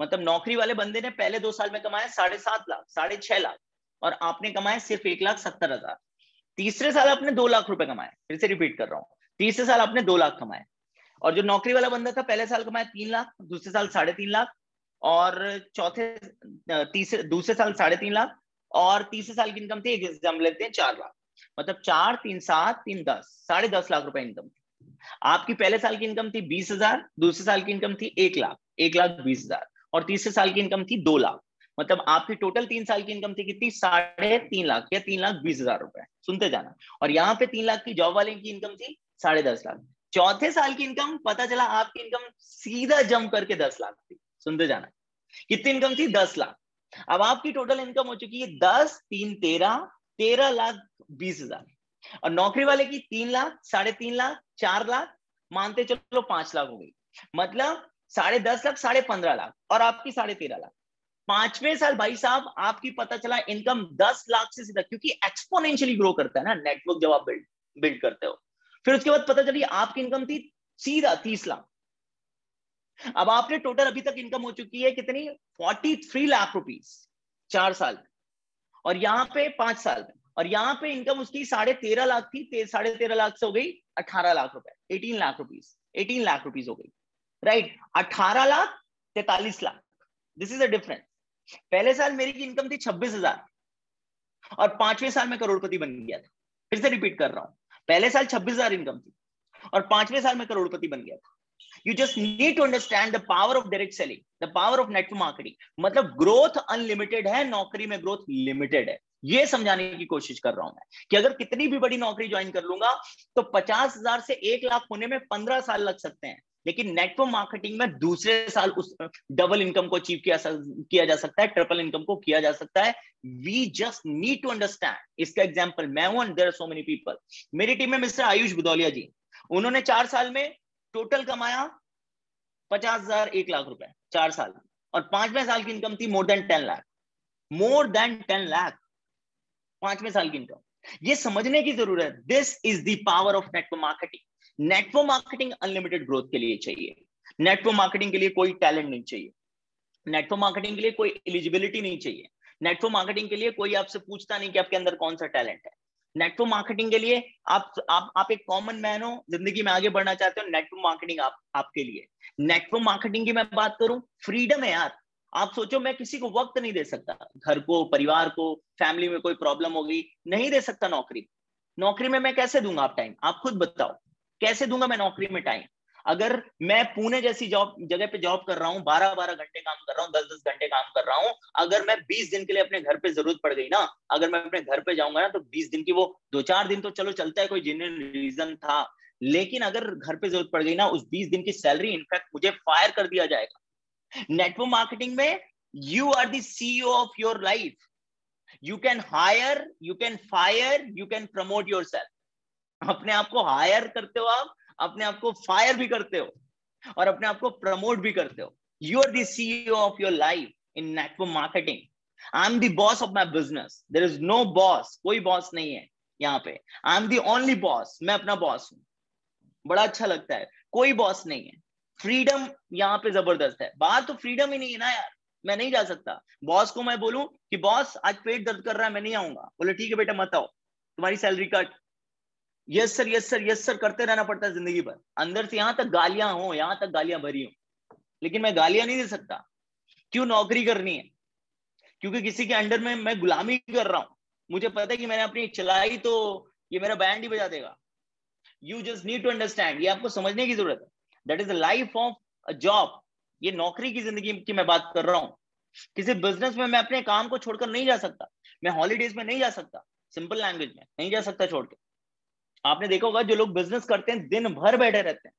मतलब नौकरी वाले बंदे ने पहले 2 साल में कमाया 7.5 लाख, 6.5 लाख और आपने कमाया सिर्फ 1,70,000। तीसरे साल आपने 2 लाख रुपए कमाए, फिर से रिपीट कर रहा हूँ, तीसरे साल आपने 2 लाख कमाए। और जो नौकरी वाला बंदा था पहले साल कमाया 3 लाख, दूसरे साल 3.5 लाख और दूसरे साल 3.5 लाख और तीसरे साल की इनकम थी एग्जाम लेते हैं 4 लाख। मतलब 4, 3, 7, 3, 10 10.5 लाख रुपए इनकम। आपकी पहले साल की इनकम थी 20,000, दूसरे साल की इनकम थी 1,20,000 और तीसरे साल की इनकम थी 2 लाख। मतलब आपकी टोटल 3 साल की इनकम थी कितनी, 3.5 लाख या 3,20,000 रुपए। सुनते जाना। और यहाँ पे 3 लाख की जॉब वाले की इनकम थी 10.5 लाख। चौथे साल की इनकम पता चला आपकी इनकम सीधा जंप करके 10 लाख थी। सुनते जाना, कितनी इनकम थी, 10 लाख। अब आपकी टोटल इनकम हो चुकी है 10, 3, 13 13,20,000 और नौकरी वाले की 3 लाख, 3.5 लाख, 4 लाख, मानते चलो 5 लाख हो गई। मतलब 10.5 लाख, 15.5 लाख और आपकी 13.5 लाख। 5वें साल भाई साहब आपकी पता चला इनकम 10 लाख से सीधा, क्योंकि एक्सपोनेंशियली ग्रो करता है ना नेटवर्क जब आप बिल्ड करते हो। फिर उसके बाद पता चली आपकी इनकम थी सीधा 30 लाख। अब आपने टोटल अभी तक इनकम हो चुकी है कितनी, 43 लाख रुपीज 4 साल और यहाँ पे 5 साल में। और यहाँ पे इनकम उसकी 13.5 लाख थी, 13.5 लाख से हो गई 18 लाख रुपए, 18 लाख रुपीस, 18 लाख रुपीस हो गई। Right, 18 lakh 43 lakh, this is a difference. पहले साल मेरी की इनकम थी 26,000 और 5वें साल में करोड़पति बन गया था। फिर से रिपीट कर रहा हूँ, पहले साल 26,000 इनकम थी और 5वें साल में करोड़पति बन गया था। You just need to understand the power of direct selling, the power of network marketing. मतलब growth unlimited है, नौकरी में growth limited है। ये समझाने की कोशिश कर रहा हूं मैं कि अगर कितनी भी बड़ी नौकरी ज्वाइन कर लूंगा तो 50,000 से 1 लाख होने में 15 साल लग सकते हैं, लेकिन नेटवर्क मार्केटिंग में दूसरे साल उस डबल इनकम को अचीव किया जा सकता है, ट्रिपल इनकम को किया जा सकता है। We just need to understand. इसका एग्जाम्पल मैं हूं and there are so many people. मेरी टीम में मिस्टर आयुष बुदौलिया जी, उन्होंने 4 साल में टोटल कमाया 50,000, 1 लाख रुपए 4 साल और 5वें साल की इनकम थी मोर देन 10 लाख 5वें साल की इनकम। ये समझने की जरूरत है। This is the power of network marketing. Network marketing unlimited growth के लिए चाहिए, नेटवर्क मार्केटिंग के लिए कोई टैलेंट नहीं चाहिए, नेटवर्क मार्केटिंग के लिए कोई एलिजिबिलिटी नहीं चाहिए, नेटवर्क मार्केटिंग के लिए कोई आपसे पूछता नहीं कि आपके अंदर कौन सा टैलेंट है। नेटवर्क मार्केटिंग के लिए आप एक कॉमन मैन हो, जिंदगी में आगे बढ़ना चाहते हो, नेटवर्क मार्केटिंग आपके लिए। नेटवर्क मार्केटिंग की मैं बात करूं, फ्रीडम है यार। आप सोचो मैं किसी को वक्त नहीं दे सकता, घर को, परिवार को, फैमिली में कोई प्रॉब्लम हो गई नहीं दे सकता। नौकरी में मैं कैसे दूंगा आप टाइम, आप खुद बताओ कैसे दूंगा मैं नौकरी में टाइम। अगर मैं पुणे जैसी जगह पे जॉब कर रहा हूँ, 12-12 घंटे काम कर रहा हूँ, 10-10 घंटे काम कर रहा हूँ, अगर मैं 20 दिन के लिए अपने घर पे जरूरत पड़ गई ना, अगर मैं अपने घर पे जाऊंगा ना तो 20 दिन की वो 2-4 दिन तो चलो चलता है, कोई जेन्युइन रीजन था, लेकिन अगर घर पे जरूरत पड़ गई ना उस 20 दिन की सैलरी इनफैक्ट मुझे फायर कर दिया जाएगा। नेटवर्क मार्केटिंग में you are the CEO of your life. You can hire, you can fire, you can promote yourself. अपने आप को हायर करते हो, आप अपने आप को फायर भी करते हो और अपने आप को प्रमोट भी करते हो। You are the CEO of your life in network marketing. I M the boss of my business, there is no boss, कोई बॉस नहीं है यहाँ पे। I am the only boss, मैं अपना बॉस हूँ। बड़ा अच्छा लगता है, कोई बॉस नहीं है। फ्रीडम यहाँ पे जबरदस्त है। बात तो फ्रीडम ही नहीं है ना यार, मैं नहीं जा सकता। बॉस को मैं बोलूं कि बॉस आज पेट दर्द कर रहा है मैं नहीं आऊंगा, बोले ठीक है बेटा मत आओ तुम्हारी salary cut. Yes sir yes sir yes sir करते रहना पड़ता है जिंदगी भर, अंदर से यहाँ तक गालियां हो, यहाँ तक गालियां भरी हो, लेकिन मैं गालियां नहीं दे सकता। क्यों? नौकरी करनी है, क्योंकि किसी के अंडर में मैं गुलामी कर रहा हूं। मुझे पता है कि मैंने अपनी चलाई तो ये मेरा बैंड ही बजा देगा। You just need to understand, ये आपको समझने की जरूरत है। That is the life of a job. ये नौकरी की जिंदगी की मैं बात कर रहा हूँ। किसी बिजनेस में मैं अपने काम को छोड़कर नहीं जा सकता, मैं हॉलीडेज में नहीं जा सकता, सिंपल लैंग्वेज में नहीं जा सकता छोड़ के। आपने देखा होगा जो लोग बिजनेस करते हैं दिन भर बैठे रहते हैं।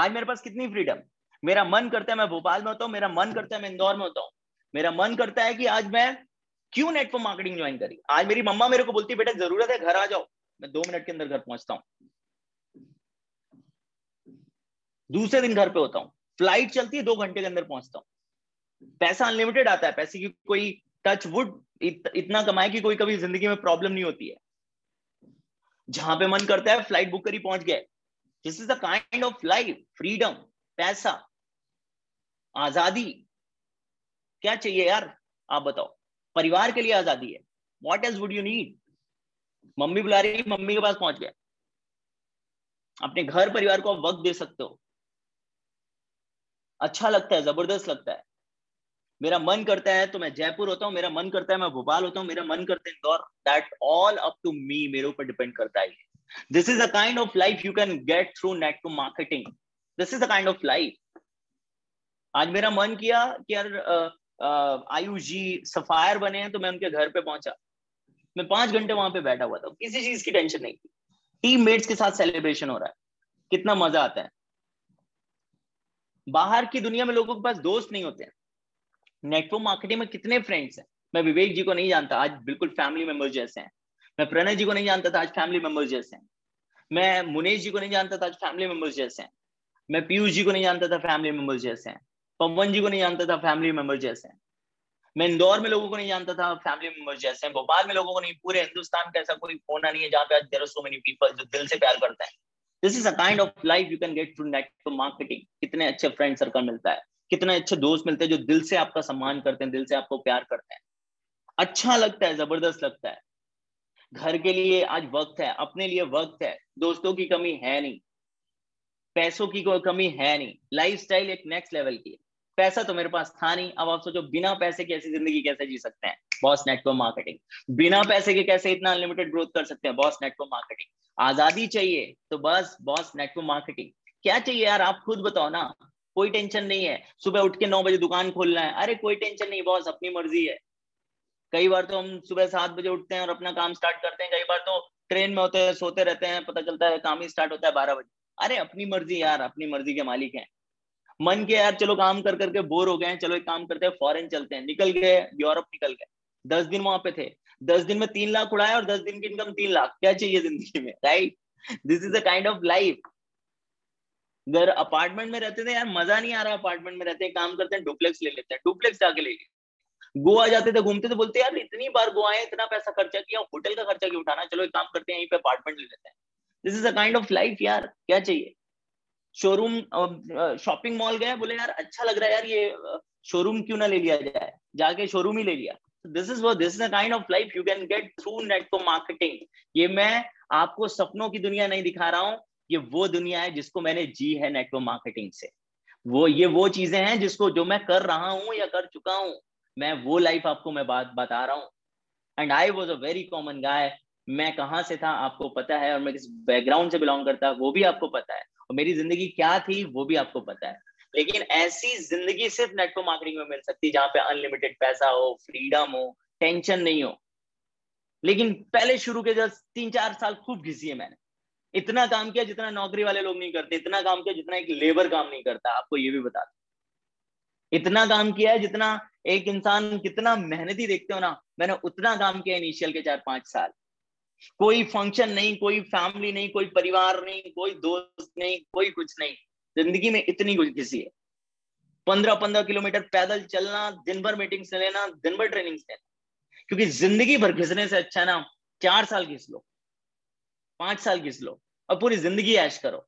आज मेरे पास कितनी फ्रीडम, मेरा मन करता है मैं भोपाल में होता हूँ, मेरा मन करता है मैं इंदौर में होता हूँ, मेरा मन करता है कि आज मैं क्यों नेटवर्क मार्केटिंग ज्वाइन करी। आज मेरी मम्मा मेरे को बोलती है बेटा जरूरत है घर आ जाओ, मैं 2 मिनट के अंदर घर पहुंचता हूं, दूसरे दिन घर पे होता हूं, फ्लाइट चलती है 2 घंटे के अंदर पहुंचता हूं, पैसा अनलिमिटेड आता है, पैसे की कोई टच वुड इतना कमाए कि कोई कभी जिंदगी में प्रॉब्लम नहीं होती है। जहां पे मन करता है फ्लाइट बुक करी पहुंच गए। This is the kind of life, freedom, पैसा, आजादी। क्या चाहिए यार आप बताओ? परिवार के लिए आजादी है, what else would you need. Mummy बुला रही, मम्मी के पास पहुंच गया। अपने घर परिवार को आप वक्त दे सकते हो, अच्छा लगता है, जबरदस्त लगता है। मेरा मन करता है तो मैं जयपुर होता हूँ, मेरा मन करता है मैं भोपाल होता हूँ, मेरा मन करता है Indore. That all up to me, मेरे ऊपर डिपेंड करता है। This is the kind of life you can get through network marketing. This is the kind of life. आज मेरा मन किया कि यार आयुष जी सफायर बने हैं तो मैं उनके घर पे पहुंचा, मैं 5 घंटे वहां पे बैठा हुआ था, किसी चीज की टेंशन नहीं थी, टीममेट्स के साथ सेलिब्रेशन हो रहा है, कितना मजा आता है। बाहर की दुनिया में लोगों के पास दोस्त नहीं होते हैं। नेटवर्क मार्केटिंग में कितने फ्रेंड्स हैं। मैं विवेक जी को नहीं जानता, आज बिल्कुल फैमिली मेंबर्स जैसे हैं। मैं प्रणय जी को नहीं जानता था, आज फैमिली मेंबर्स जैसे हैं। मैं मुनीश जी को नहीं जानता था, आज फैमिली मेंबर्स जैसे हैं। मैं पीयूष जी को नहीं जानता था, फैमिली मेंबर्स जैसे हैं। पवन जी को नहीं जानता था, फैमिली मेंबर्स जैसे हैं। मैं इंदौर में लोगों को नहीं जानता था, फैमिली मेंबर्स जैसे हैं। भोपाल में लोगों को नहीं, पूरे हिंदुस्तान का ऐसा कोई कोना नहीं है जहाँ पे आज there are so many people जो दिल से प्यार करते हैं। This is a kind of life you can get through network marketing. कितने अच्छे फ्रेंड सर्कल मिलता है, कितने अच्छे दोस्त मिलते हैं जो दिल से आपका सम्मान करते हैं, दिल से आपको प्यार करते हैं, अच्छा लगता है, जबरदस्त लगता है। घर के लिए आज वक्त है, अपने लिए वक्त है, दोस्तों की कमी है नहीं, पैसों की कोई कमी है नहीं, लाइफस्टाइल एक नेक्स्ट लेवल की है। पैसा तो मेरे पास था नहीं, अब आप सोचो बिना पैसे की ऐसी जिंदगी कैसे जी सकते हैं। Boss network marketing. बिना पैसे के कैसे इतना अनलिमिटेड ग्रोथ कर सकते हैं। Boss network marketing. आजादी चाहिए तो बस बॉस नेटवर्क मार्केटिंग। क्या चाहिए यार आप खुद बताओ ना। कोई टेंशन नहीं है, सुबह उठ के 9 बजे दुकान खोलना है, अरे कोई टेंशन नहीं बॉस, अपनी मर्जी है। कई बार तो हम सुबह 7 बजे उठते हैं और अपना काम स्टार्ट करते हैं, कई बार तो ट्रेन में होते हैं, सोते रहते हैं, पता चलता है काम ही स्टार्ट होता है 12 बजे। अरे अपनी मर्जी यार, अपनी मर्जी के मालिक हैं। मन के यार चलो काम कर करके बोर हो गए हैं, चलो एक काम करते हैं फॉरेन चलते हैं, निकल गए यूरोप, निकल गए 10 दिन वहां पे थे, 10 दिन में 3 लाख उड़ाया और 10 दिन की इनकम 3 लाख। क्या चाहिए जिंदगी में, right? This is the kind of life. अगर अपार्टमेंट में रहते थे यार मजा नहीं आ रहा, अपार्टमेंट में रहते हैं, काम करते हैं, डुप्लेक्स ले लेते हैं, डुप्लेक्स जाके ले लेते। गोवा जाते थे घूमते तो बोलते यार इतनी बार गोवा आए, इतना पैसा खर्चा किया, होटल का खर्चा क्यों उठाना, चलो एक काम करते हैं यहीं पे अपार्टमेंट ले लेते हैं। This is a kind of life यार, क्या चाहिए। शोरूम, शॉपिंग मॉल गए, बोले यार अच्छा लग रहा है यार ये शोरूम क्यों ना ले लिया जाए, जाके शोरूम ही ले लिया। This is a kind of life you can get through network marketing. ये मैं आपको सपनों की दुनिया नहीं दिखा रहा हूँ, ये वो दुनिया है जिसको मैंने जी है नेटवर्क मार्केटिंग से। ये वो चीजें हैं जिसको जो मैं कर रहा हूं या कर चुका हूं, मैं वो लाइफ आपको मैं बात बता रहा हूं। And I was a very common guy. मैं कहाँ से था आपको पता है, और मैं किस बैकग्राउंड से बिलोंग करता वो भी आपको पता है, और मेरी जिंदगी क्या थी वो भी आपको पता है। लेकिन ऐसी जिंदगी सिर्फ नेटवर्क मार्केटिंग में मिल सकती है, जहाँ पे अनलिमिटेड पैसा हो, फ्रीडम हो, टेंशन नहीं हो। लेकिन पहले शुरू के जस्ट 3-4 साल खूब घिसी है मैंने। इतना काम किया जितना नौकरी वाले लोग नहीं करते, इतना काम किया जितना एक लेबर काम नहीं करता, आपको ये भी बता दूं। इतना काम किया है जितना एक इंसान, कितना मेहनती देखते हो ना, मैंने उतना काम किया इनिशियल के 4-5 साल। कोई फंक्शन नहीं, कोई फैमिली नहीं, कोई परिवार नहीं, कोई दोस्त नहीं, कोई कुछ नहीं। जिंदगी में इतनी कुछ किसी है। 15-15 किलोमीटर पैदल चलना, दिन भर मीटिंग्स लेना, दिन भर ट्रेनिंग्स लेना। क्योंकि जिंदगी भर घिसने से अच्छा ना 4 साल घिस लो, 5 साल घिस लो और पूरी जिंदगी ऐश करो।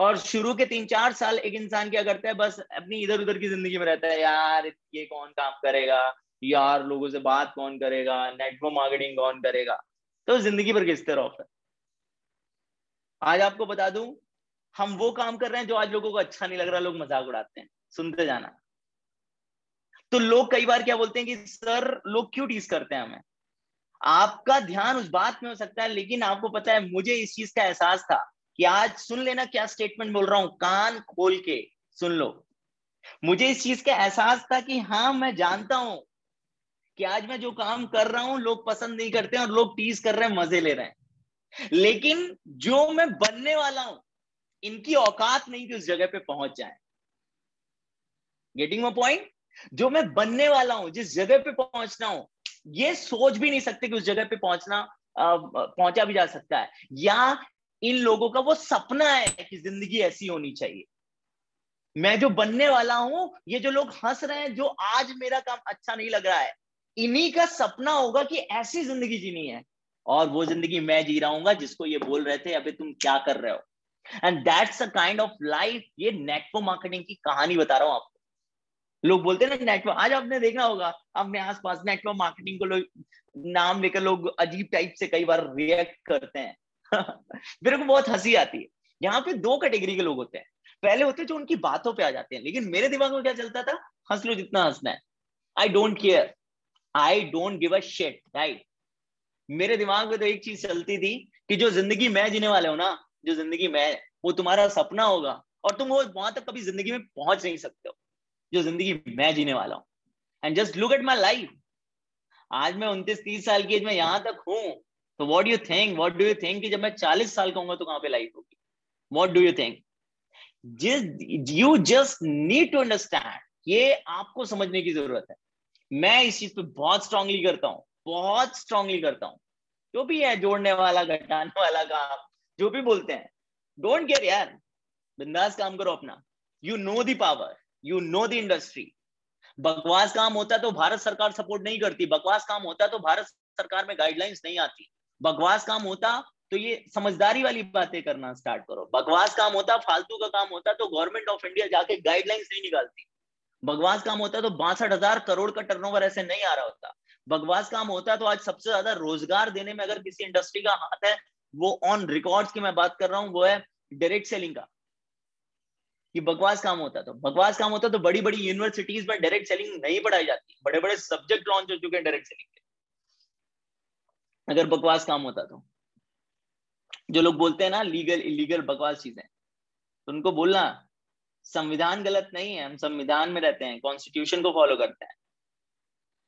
और शुरू के 3-4 साल एक इंसान क्या करता है, बस अपनी इधर उधर की जिंदगी में रहता है, यार ये कौन काम करेगा, यार लोगों से बात कौन करेगा, नेटवर्क मार्केटिंग कौन करेगा, तो जिंदगी पर किस तरह ऑफ है। आज आपको बता दूं, हम वो काम कर रहे हैं जो आज लोगों को अच्छा नहीं लग रहा, लोग मजाक उड़ाते हैं, सुनते जाना। तो लोग कई बार क्या बोलते हैं कि सर लोग क्यों टीज करते हैं हमें। आपका ध्यान उस बात में हो सकता है, लेकिन आपको पता है, मुझे इस चीज का एहसास था कि आज सुन लेना क्या स्टेटमेंट बोल रहा हूं, कान खोल के सुन लो। मुझे इस चीज का एहसास था कि हाँ मैं जानता हूं कि आज मैं जो काम कर रहा हूं लोग पसंद नहीं करते और लोग टीज कर रहे हैं, मजे ले रहे हैं, लेकिन जो मैं बनने वाला हूं इनकी औकात नहीं कि उस जगह पे पहुंच जाए। Getting my point? जो मैं बनने वाला हूं, जिस जगह पे पहुंचना हूं, ये सोच भी नहीं सकते कि उस जगह पे पहुंचा भी जा सकता है, या इन लोगों का वो सपना है कि जिंदगी ऐसी होनी चाहिए। मैं जो बनने वाला हूं, ये जो लोग हंस रहे हैं, जो आज मेरा काम अच्छा नहीं लग रहा है, इन्हीं का सपना होगा कि ऐसी जिंदगी जीनी है, और वो जिंदगी मैं जी रहा हूँ जिसको ये बोल रहे थे अबे तुम क्या कर रहे हो। And that's a kind of life. ये नेटवर्क मार्केटिंग की कहानी बता रहा हूं आपको। लोग बोलते हैं ना नेटवर्क, आज आपने देखा होगा अपने आसपास नेटवर्क मार्केटिंग को लोग नाम लेकर लोग अजीब टाइप से कई बार रिएक्ट करते हैं। मेरे को बहुत हंसी आती है। यहाँ पे 2 कैटेगरी के लोग होते हैं। पहले होते हैं जो उनकी बातों पे आ जाते हैं, लेकिन मेरे दिमाग में क्या चलता था, हंस लो जितना हंसना है, I don't care, I don't give a shit, right. मेरे दिमाग में तो एक चीज चलती थी कि जो जिंदगी मैं जीने वाले हो ना, जो जिंदगी मैं, वो तुम्हारा सपना होगा और तुम वो वहां तक कभी जिंदगी में पहुंच नहीं सकते हो जो जिंदगी मैं जीने वाला हूँ। And just look at my life, आज मैं 29-30 साल की एज में यहाँ तक हूँ, तो व्हाट डू यू थिंक कि जब मैं 40 साल का होऊंगा तो कहाँ पे लाइफ होगी। What do you think? You just need to understand, ये आपको समझने की जरूरत है। मैं इस चीज पे बहुत स्ट्रांगली करता हूँ। जो भी है जोड़ने वाला, घटाने वाला काम, जो भी बोलते हैं, डोंट केयर यार, बिंदास काम करो अपना। You know the power, you know the industry. बकवास काम होता तो भारत सरकार सपोर्ट नहीं करती, बकवास काम होता तो भारत सरकार में गाइडलाइंस नहीं आती, बकवास काम होता तो ये समझदारी वाली बातें करना स्टार्ट करो, बकवास काम होता, फालतू का काम होता तो गवर्नमेंट ऑफ इंडिया जाके गाइडलाइंस नहीं निकालती, बकवास काम होता तो 62,000 करोड़ का टर्नओवर ऐसे नहीं आ रहा होता, बकवास काम होता तो आज सबसे ज्यादा रोजगार देने में अगर किसी इंडस्ट्री का हाथ है, वो ऑन रिकॉर्ड्स की मैं बात कर रहा हूँ, वो है डायरेक्ट सेलिंग का। कि बकवास काम होता तो बड़ी बड़ी यूनिवर्सिटीज में डायरेक्ट सेलिंग नहीं पढ़ाई जाती, बड़े बड़े सब्जेक्ट लॉन्च हो चुके हैं डायरेक्ट सेलिंग के। अगर बकवास काम होता तो जो लोग बोलते हैं ना लीगल इलीगल बकवास चीजें, तो उनको बोलना संविधान गलत नहीं है, हम संविधान में रहते हैं, कॉन्स्टिट्यूशन को फॉलो करते हैं।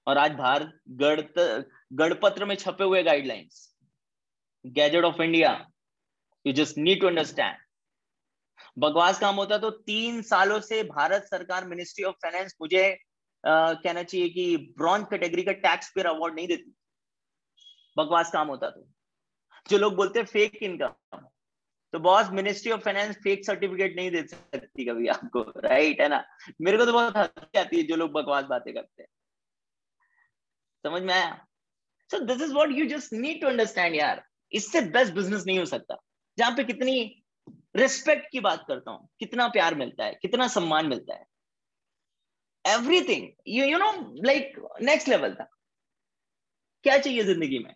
और आज भारत गणपत्र में छपे हुए guidelines, gazette of India, you just need to understand. बकवास काम होता तो 3 सालों से भारत सरकार, मिनिस्ट्री ऑफ फाइनेंस, मुझे कहना चाहिए कि ब्रॉन्ज कैटेगरी का टैक्स पेयर अवार्ड नहीं देती। बकवास काम होता तो जो लोग बोलते हैं फेक इनकम, तो boss ministry of finance fake certificate नहीं दे सकती कभी आपको, राइट है ना। मेरे को तो बहुत हंसी आती है जो लोग बकवास बातें करते हैं। समझ में आया? So this is what you just need to understand. यार इससे बेस्ट बिजनेस नहीं हो सकता, जहां पे कितनी रिस्पेक्ट की बात करता हूं, कितना प्यार मिलता है, कितना सम्मान मिलता है, everything you know like next level था। क्या चाहिए जिंदगी में,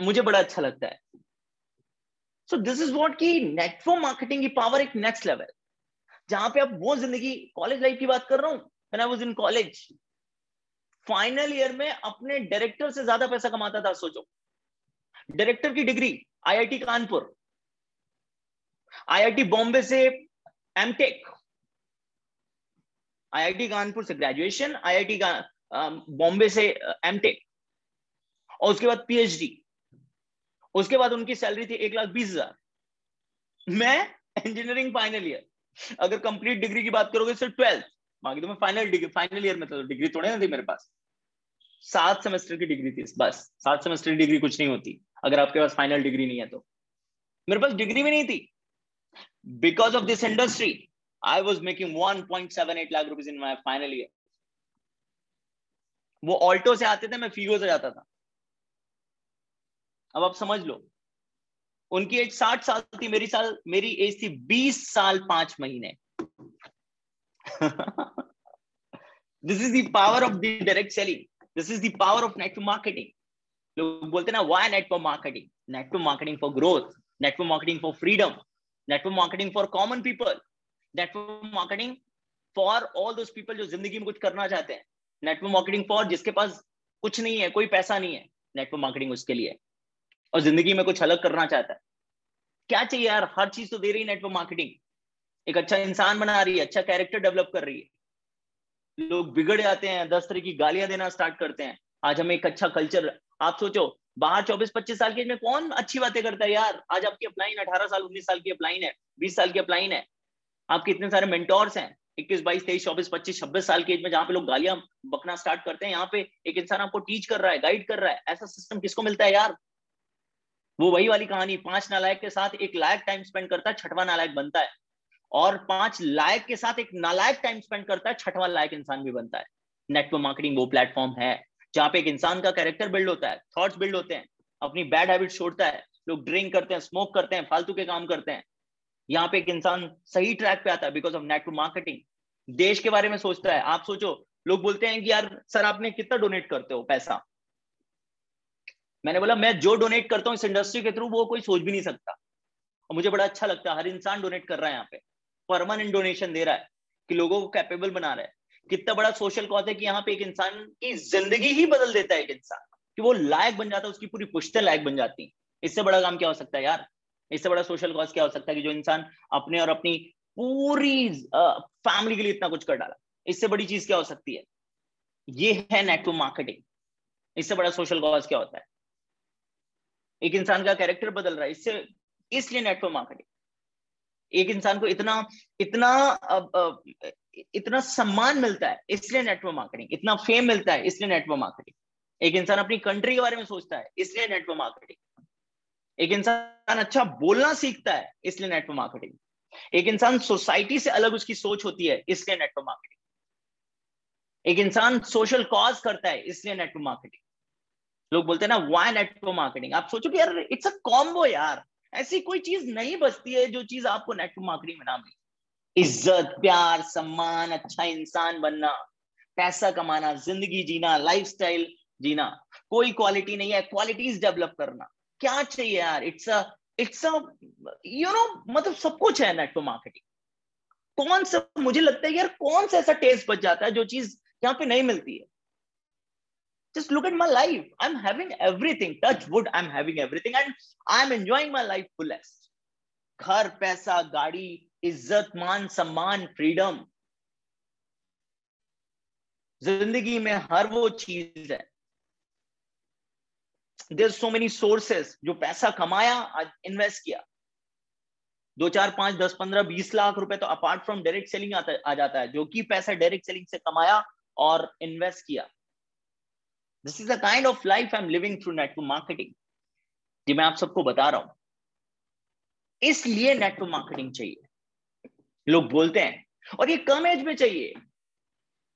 मुझे बड़ा अच्छा लगता है। सो दिस इज व्हाट की नेटवर्क मार्केटिंग की पावर, एक नेक्स्ट लेवल जहां पे आप वो जिंदगी, कॉलेज लाइफ की बात कर रहा हूं, when I was in college final year में अपने डायरेक्टर से ज्यादा पैसा कमाता था। सोचो, डायरेक्टर की degree, IIT Kanpur, IIT Bombay से एमटेक, IIT कानपुर से ग्रेजुएशन, IIT बॉम्बे से एमटेक, और उसके बाद PhD। उसके बाद उनकी सैलरी थी 1,20,000। मैं इंजीनियरिंग फाइनल ईयर, अगर कंप्लीट डिग्री की बात करोगे सिर्फ 12th, बाकी तो मैं फाइनल ईयर में था, डिग्री थोड़ी ना थी मेरे पास। 7 सेमेस्टर की डिग्री थी बस। 7 सेमेस्टर की डिग्री कुछ नहीं होती अगर आपके पास फाइनल डिग्री नहीं है तो। मेरे पास डिग्री भी नहीं थी। Because of this industry, I was making 1.78 lakh rupees in my final year. वो ऑल्टो से आते थे, मैं फीगो से जाता था। अब आप समझ लो उनकी एज 60 साल थी, मेरी एज थी 20 साल 5 महीने. This is the power of the direct selling, this is the power of network marketing. लोग बोलते हैं ना, why network marketing? Network marketing for growth, network marketing for freedom, network marketing for common people, network marketing for all those people जो जिंदगी में कुछ करना चाहते हैं, नेटवर्क मार्केटिंग फॉर जिसके पास कुछ नहीं है, कोई पैसा नहीं है, नेटवर्क मार्केटिंग उसके लिए और जिंदगी में कुछ अलग करना चाहता है. क्या चाहिए यार, हर चीज तो दे रही है नेटवर्क मार्केटिंग. एक अच्छा इंसान बना रही है, अच्छा कैरेक्टर डेवलप कर रही है. लोग बिगड़ जाते हैं, 10 तरह की गालियां देना स्टार्ट करते हैं. आज हमें एक अच्छा कल्चर, आप सोचो बाहर 24-25 साल की एज में कौन अच्छी बातें करता है यार. आज आपकी अपलाइन 18 साल 19 साल की अपलाइन है, 20 साल की अपलाइन है, आपके इतने सारे मेंटोर्स हैं 21, 22, 23, 24, 25, 26 साल की एज में, जहाँ पे लोग गालियां बकना स्टार्ट करते हैं. यहाँ पे एक इंसान आपको टीच कर रहा है, गाइड कर रहा है. ऐसा सिस्टम किसको मिलता है यार? वो वही वाली कहानी, 5 नालायक के साथ 1 लायक टाइम स्पेंड करता है, 6वां नालायक बनता है, और 5 लायक के साथ 1 नालायक टाइम स्पेंड करता है, 6वां लायक इंसान भी बनता है. नेटवर्क मार्केटिंग वो प्लेटफॉर्म है जहाँ पे एक इंसान का कैरेक्टर बिल्ड होता है, थॉट्स बिल्ड होते हैं, अपनी बैड हैबिट्स छोड़ता है. लोग ड्रिंक करते हैं, स्मोक करते हैं, फालतू के काम करते हैं. यहाँ पे एक इंसान सही ट्रैक पे आता है बिकॉज ऑफ नेटवर्क मार्केटिंग. देश के बारे में सोचता है. आप सोचो, लोग बोलते हैं कि यार सर आपने कितना डोनेट करते हो पैसा. मैंने बोला मैं जो डोनेट करता हूँ इस इंडस्ट्री के थ्रू वो कोई सोच भी नहीं सकता, और मुझे बड़ा अच्छा लगता है. हर इंसान डोनेट कर रहा है, यहाँ पे परमानेंट डोनेशन दे रहा है कि लोगों को कैपेबल बना रहा है. कितना बड़ा सोशल कॉज है कि यहाँ पे एक इंसान की जिंदगी ही बदल देता है एक इंसान, कि वो लायक बन जाता है, उसकी पूरी पुश्तें लायक बन जाती है. इससे बड़ा काम क्या हो सकता है यार, इससे बड़ा सोशल कॉज क्या हो सकता है कि जो इंसान अपने और अपनी पूरी फैमिली के लिए इतना कुछ कर डाला, इससे बड़ी चीज क्या हो सकती है? ये है नेटवर्क मार्केटिंग. इससे बड़ा सोशल कॉज क्या होता है? एक इंसान का कैरेक्टर बदल रहा है, इससे, इसलिए नेटवर्क मार्केटिंग. एक इंसान को इतना सम्मान मिलता है, इसलिए नेटवर्क मार्केटिंग. इतना फेम मिलता है, इसलिए नेटवर्क मार्केटिंग. एक इंसान अपनी कंट्री के बारे में सोचता है, इसलिए नेटवर्क मार्केटिंग. एक इंसान अच्छा बोलना सीखता है, इसलिए नेटवर्क मार्केटिंग. एक इंसान सोसाइटी से अलग उसकी सोच होती है, इसलिए नेटवर्क मार्केटिंग. एक इंसान सोशल कॉज करता है, इसलिए नेटवर्क मार्केटिंग. लोग बोलते हैं ना व्हाई नेटवर्क मार्केटिंग. आप सोचो कि यार इट्स अ कॉम्बो यार. ऐसी कोई चीज नहीं बचती है जो चीज आपको नेटवर्क मार्केटिंग में ना मिले. इज्जत, प्यार, सम्मान, अच्छा इंसान बनना, पैसा कमाना, जिंदगी जीना, लाइफस्टाइल जीना. कोई क्वालिटी नहीं है, क्वालिटीज डेवलप करना. क्या चाहिए यार? इट्स अ यू नो, मतलब सब कुछ है नेटवर्क मार्केटिंग. कौन सा, मुझे लगता है यार कौन सा ऐसा टेस्ट बच जाता है जो चीज यहाँ पे नहीं मिलती है. Just look at my life. I'm having everything. Touch wood. I'm having everything, and I'm enjoying my life fullest. घर, पैसा, गाड़ी, इज्जत, मान, सम्मान, फ्रीडम. जिंदगी में हर वो चीज है. There's so many sources. जो पैसा कमाया, आज इन्वेस्ट किया. 2, 4, 5, 10, 15, 20 लाख रुपए तो अपार्ट फ्रॉम डायरेक्ट सेलिंग आ जाता है, जो कि पैसा डायरेक्ट सेलिंग से कमाया और इन्वेस्ट किया. This is the kind of life I'm living through network marketing. जी मैं आप सबको बता रहा हूं. इसलिए नेटवर्क मार्केटिंग चाहिए. लोग बोलते हैं, और ये कम एज में चाहिए.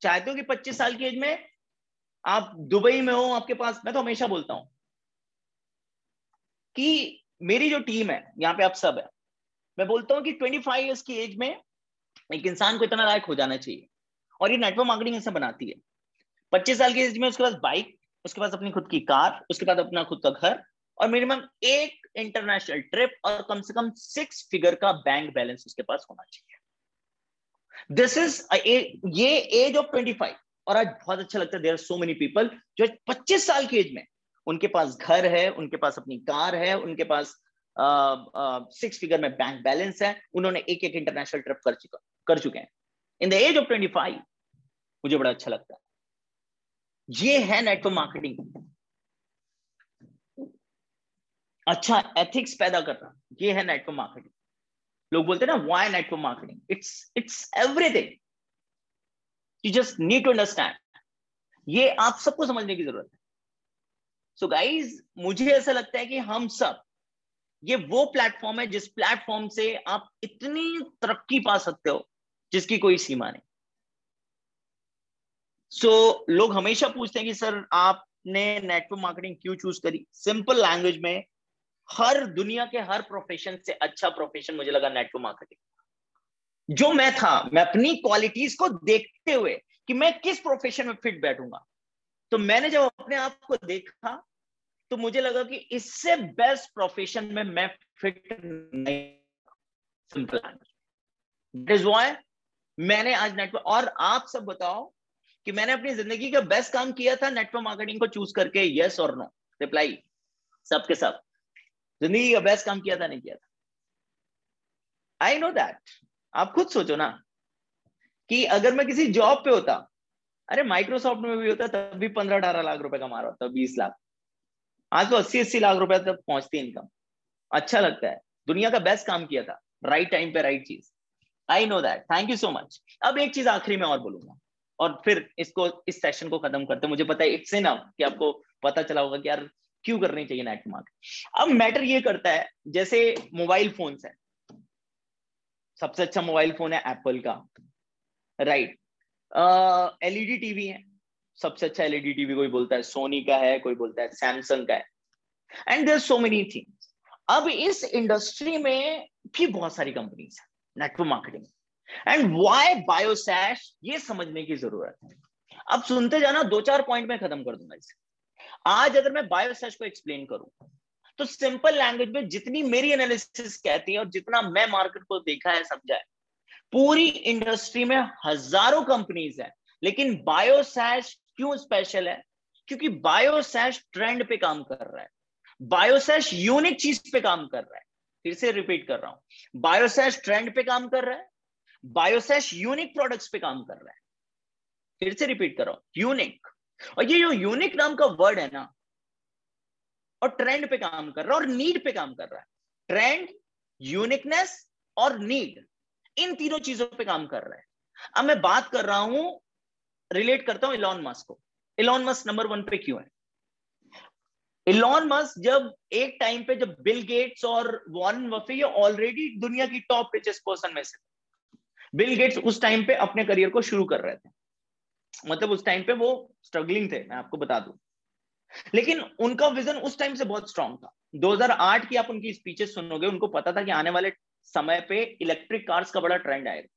चाहते हो कि 25 साल की एज में आप दुबई में हो, आपके पास, मैं तो हमेशा बोलता हूं कि मेरी जो टीम है यहाँ पे आप सब है, मैं बोलता हूँ कि 25 ईयर्स की एज में एक इंसान को इतना लायक हो जाना चाहिए. और ये नेटवर्क मार्केटिंग ऐसा बनाती है. 25 साल की एज में उसके पास बाइक, उसके पास अपनी खुद की कार, उसके पास अपना खुद का घर, और मिनिमम 1 इंटरनेशनल ट्रिप, और कम से कम 6 फिगर का बैंक बैलेंस उसके पास होना चाहिए. दिस इज ये एज ऑफ 25. और आज बहुत अच्छा लगता है, there are so many people जो 25 साल की एज में उनके पास घर है, उनके पास अपनी कार है, उनके पास 6 फिगर में बैंक बैलेंस है, उन्होंने 1-1 इंटरनेशनल ट्रिप कर चुके हैं इन द एज ऑफ 25. मुझे बड़ा अच्छा लगता है. ये है नेटवर्क मार्केटिंग. अच्छा एथिक्स पैदा करना, ये है नेटवर्क मार्केटिंग. लोग बोलते हैं ना why network marketing. It's everything. You just need to understand. ये आप सबको समझने की जरूरत है. सो गाइज, मुझे ऐसा लगता है कि हम सब, ये वो प्लेटफॉर्म है जिस प्लेटफॉर्म से आप इतनी तरक्की पा सकते हो जिसकी कोई सीमा नहीं. लोग हमेशा पूछते हैं कि सर आपने नेटवर्क मार्केटिंग क्यों चूज करी. सिंपल लैंग्वेज में हर दुनिया के हर प्रोफेशन से अच्छा प्रोफेशन मुझे लगा नेटवर्क मार्केटिंग जो मैं था। मैं अपनी क्वालिटीज को देखते हुए कि मैं किस प्रोफेशन में फिट बैठूंगा, तो मैंने जब अपने आप को देखा तो मुझे लगा कि इससे बेस्ट प्रोफेशन में मैं फिट नहीं। सिंपल दैट इज व्हाई मैंने आज नेटवर्क। और आप सब बताओ कि मैंने अपनी जिंदगी का बेस्ट काम किया था नेटवर्क मार्केटिंग को चूज करके? यस और नो रिप्लाई सबके सब। जिंदगी का बेस्ट काम किया था नहीं किया था? I know that. आप खुद सोचो ना कि अगर मैं किसी जॉब पे होता, अरे माइक्रोसॉफ्ट में भी होता तब भी 15-18 लाख रुपए कमा रहा होता, 20 लाख। आज तो 80-80 लाख रुपए तक पहुंचती इनकम। अच्छा लगता है, दुनिया का बेस्ट काम किया था, राइट टाइम पे राइट चीज। I know that. Thank you so much. अब एक चीज आखिरी में और बोलूंगा और फिर इसको इस सेशन को खत्म करते। मुझे पता है इट्स इनफ कि आपको पता चला होगा कि यार क्यों करनी चाहिए नेटवर्क मार्केटिंग। अब मैटर ये करता है, जैसे मोबाइल फोन्स है, सबसे अच्छा मोबाइल फोन है एप्पल का, राइट। एलईडी टीवी है, सबसे अच्छा एलईडी टीवी कोई बोलता है सोनी का है, कोई बोलता है सैमसंग का है, and there so many things. अब इस इंडस्ट्री में भी बहुत सारी कंपनीज है नेटवर्क मार्केटिंग, एंड व्हाई बायोसैश ये समझने की जरूरत है। अब सुनते जाना, 2-4 पॉइंट में खत्म कर दूंगा इसे। आज अगर मैं बायोसैश को एक्सप्लेन करूं तो सिंपल लैंग्वेज में जितनी मेरी एनालिसिस कहती है और जितना मैं मार्केट को देखा है समझा है, पूरी इंडस्ट्री में हजारों कंपनीज है, लेकिन बायोसैश क्यों स्पेशल है? क्योंकि बायोसैश ट्रेंड पे काम कर रहा है, बायोसैश यूनिक चीज पे काम कर रहा है। फिर से रिपीट कर रहा हूं, बायोसैश ट्रेंड पे काम कर रहा है, बायोसैश यूनिक प्रोडक्ट्स पे काम कर रहा है। फिर से रिपीट कर रहा हूं, यूनिक। और ये जो यूनिक नाम का वर्ड है ना, और ट्रेंड पे काम कर रहा है और नीड पे काम कर रहा है। ट्रेंड, यूनिकनेस और नीड, इन तीनों चीजों पे काम कर रहा है। अब मैं बात कर रहा हूं, रिलेट करता हूं इलॉन मस्क को। इलॉन मस्क नंबर 1 पे क्यों है? इलॉन मस्क जब एक टाइम पे जब बिल गेट्स और वॉरेन बफे, ये ऑलरेडी दुनिया की टॉप रिचेस्ट पर्सन में से, बिल गेट्स उस टाइम पे अपने करियर को शुरू कर रहे थे, मतलब उस टाइम पे वो स्ट्रगलिंग थे, मैं आपको बता दूं, लेकिन उनका विजन उस टाइम से बहुत स्ट्रांग था। 2008 की आप उनकी स्पीचेस सुनोगे, उनको पता था कि आने वाले समय पे इलेक्ट्रिक कार्स का बड़ा ट्रेंड आएगा।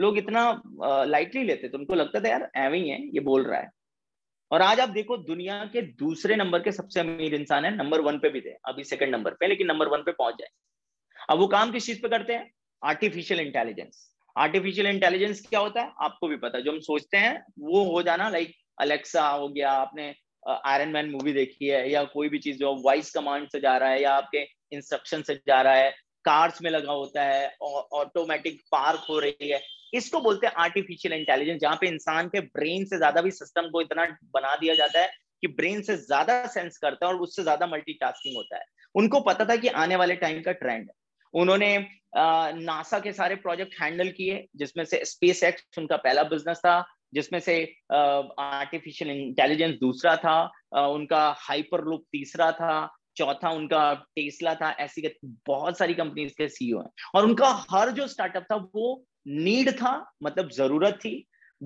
लोग इतना लाइटली लेते तो उनको लगता था यार ऐवे ही है, ये बोल रहा है। और आज आप देखो दुनिया के दूसरे नंबर के सबसे अमीर इंसान है, नंबर 1 पे भी थे, अभी सेकंड नंबर पे, लेकिन नंबर 1 पे पहुंच जाए। अब वो काम किस चीज पे करते हैं? Artificial intelligence. आर्टिफिशियल इंटेलिजेंस क्या होता है आपको भी पता है, जो हम सोचते हैं वो हो जाना, लाइक अलेक्सा हो गया, आपने आयरन मैन मूवी देखी है, या कोई भी चीज जो वॉइस कमांड से जा रहा है या आपके इंस्ट्रक्शन से जा रहा है, कार्स में लगा होता है, ऑटोमेटिक पार्क हो रही है, इसको बोलते हैं आर्टिफिशियल इंटेलिजेंस, जहाँ पे इंसान के ब्रेन से ज्यादा भी सिस्टम को इतना बना दिया जाता है कि ब्रेन से ज्यादा सेंस करता है और उससे ज्यादा मल्टीटास्किंग होता है। उनको पता था कि आने वाले टाइम का ट्रेंड है। उन्होंने नासा के सारे प्रोजेक्ट हैंडल किए, जिसमें से स्पेस एक्स उनका पहला बिजनेस था, जिसमें से आर्टिफिशियल इंटेलिजेंस दूसरा था, उनका हाइपरलूप तीसरा था, चौथा उनका टेस्ला था। ऐसी बहुत सारी कंपनीज के सीईओ हैं और उनका हर जो स्टार्टअप था वो नीड था, मतलब जरूरत थी,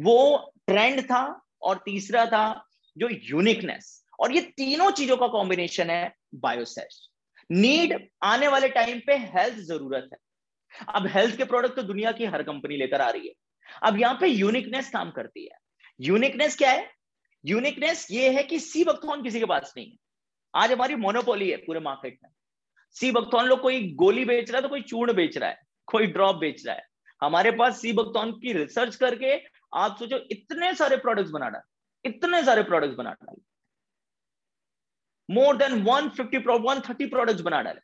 वो ट्रेंड था, और तीसरा था जो यूनिकनेस। और ये तीनों चीजों का कॉम्बिनेशन है बायोसैश। नीड आने वाले टाइम पे हेल्थ जरूरत है। अब हेल्थ के प्रोडक्ट तो दुनिया की हर कंपनी लेकर आ रही है। अब यहाँ पे यूनिकनेस काम करती है। यूनिकनेस क्या है? यूनिकनेस ये है कि सी बकथॉन किसी के पास नहीं है। आज हमारी मोनोपोली है पूरे मार्केट में। सी बकथॉन लोग, कोई गोली बेच रहा है तो कोई चूर्ण बेच रहा है, कोई ड्रॉप बेच रहा है। हमारे पास सी बकथॉन की रिसर्च करके आप सोचो इतने सारे प्रोडक्ट्स बना डाले, इतने सारे प्रोडक्ट्स बना डाले, मोर देन 130 प्रोडक्ट्स बना डाले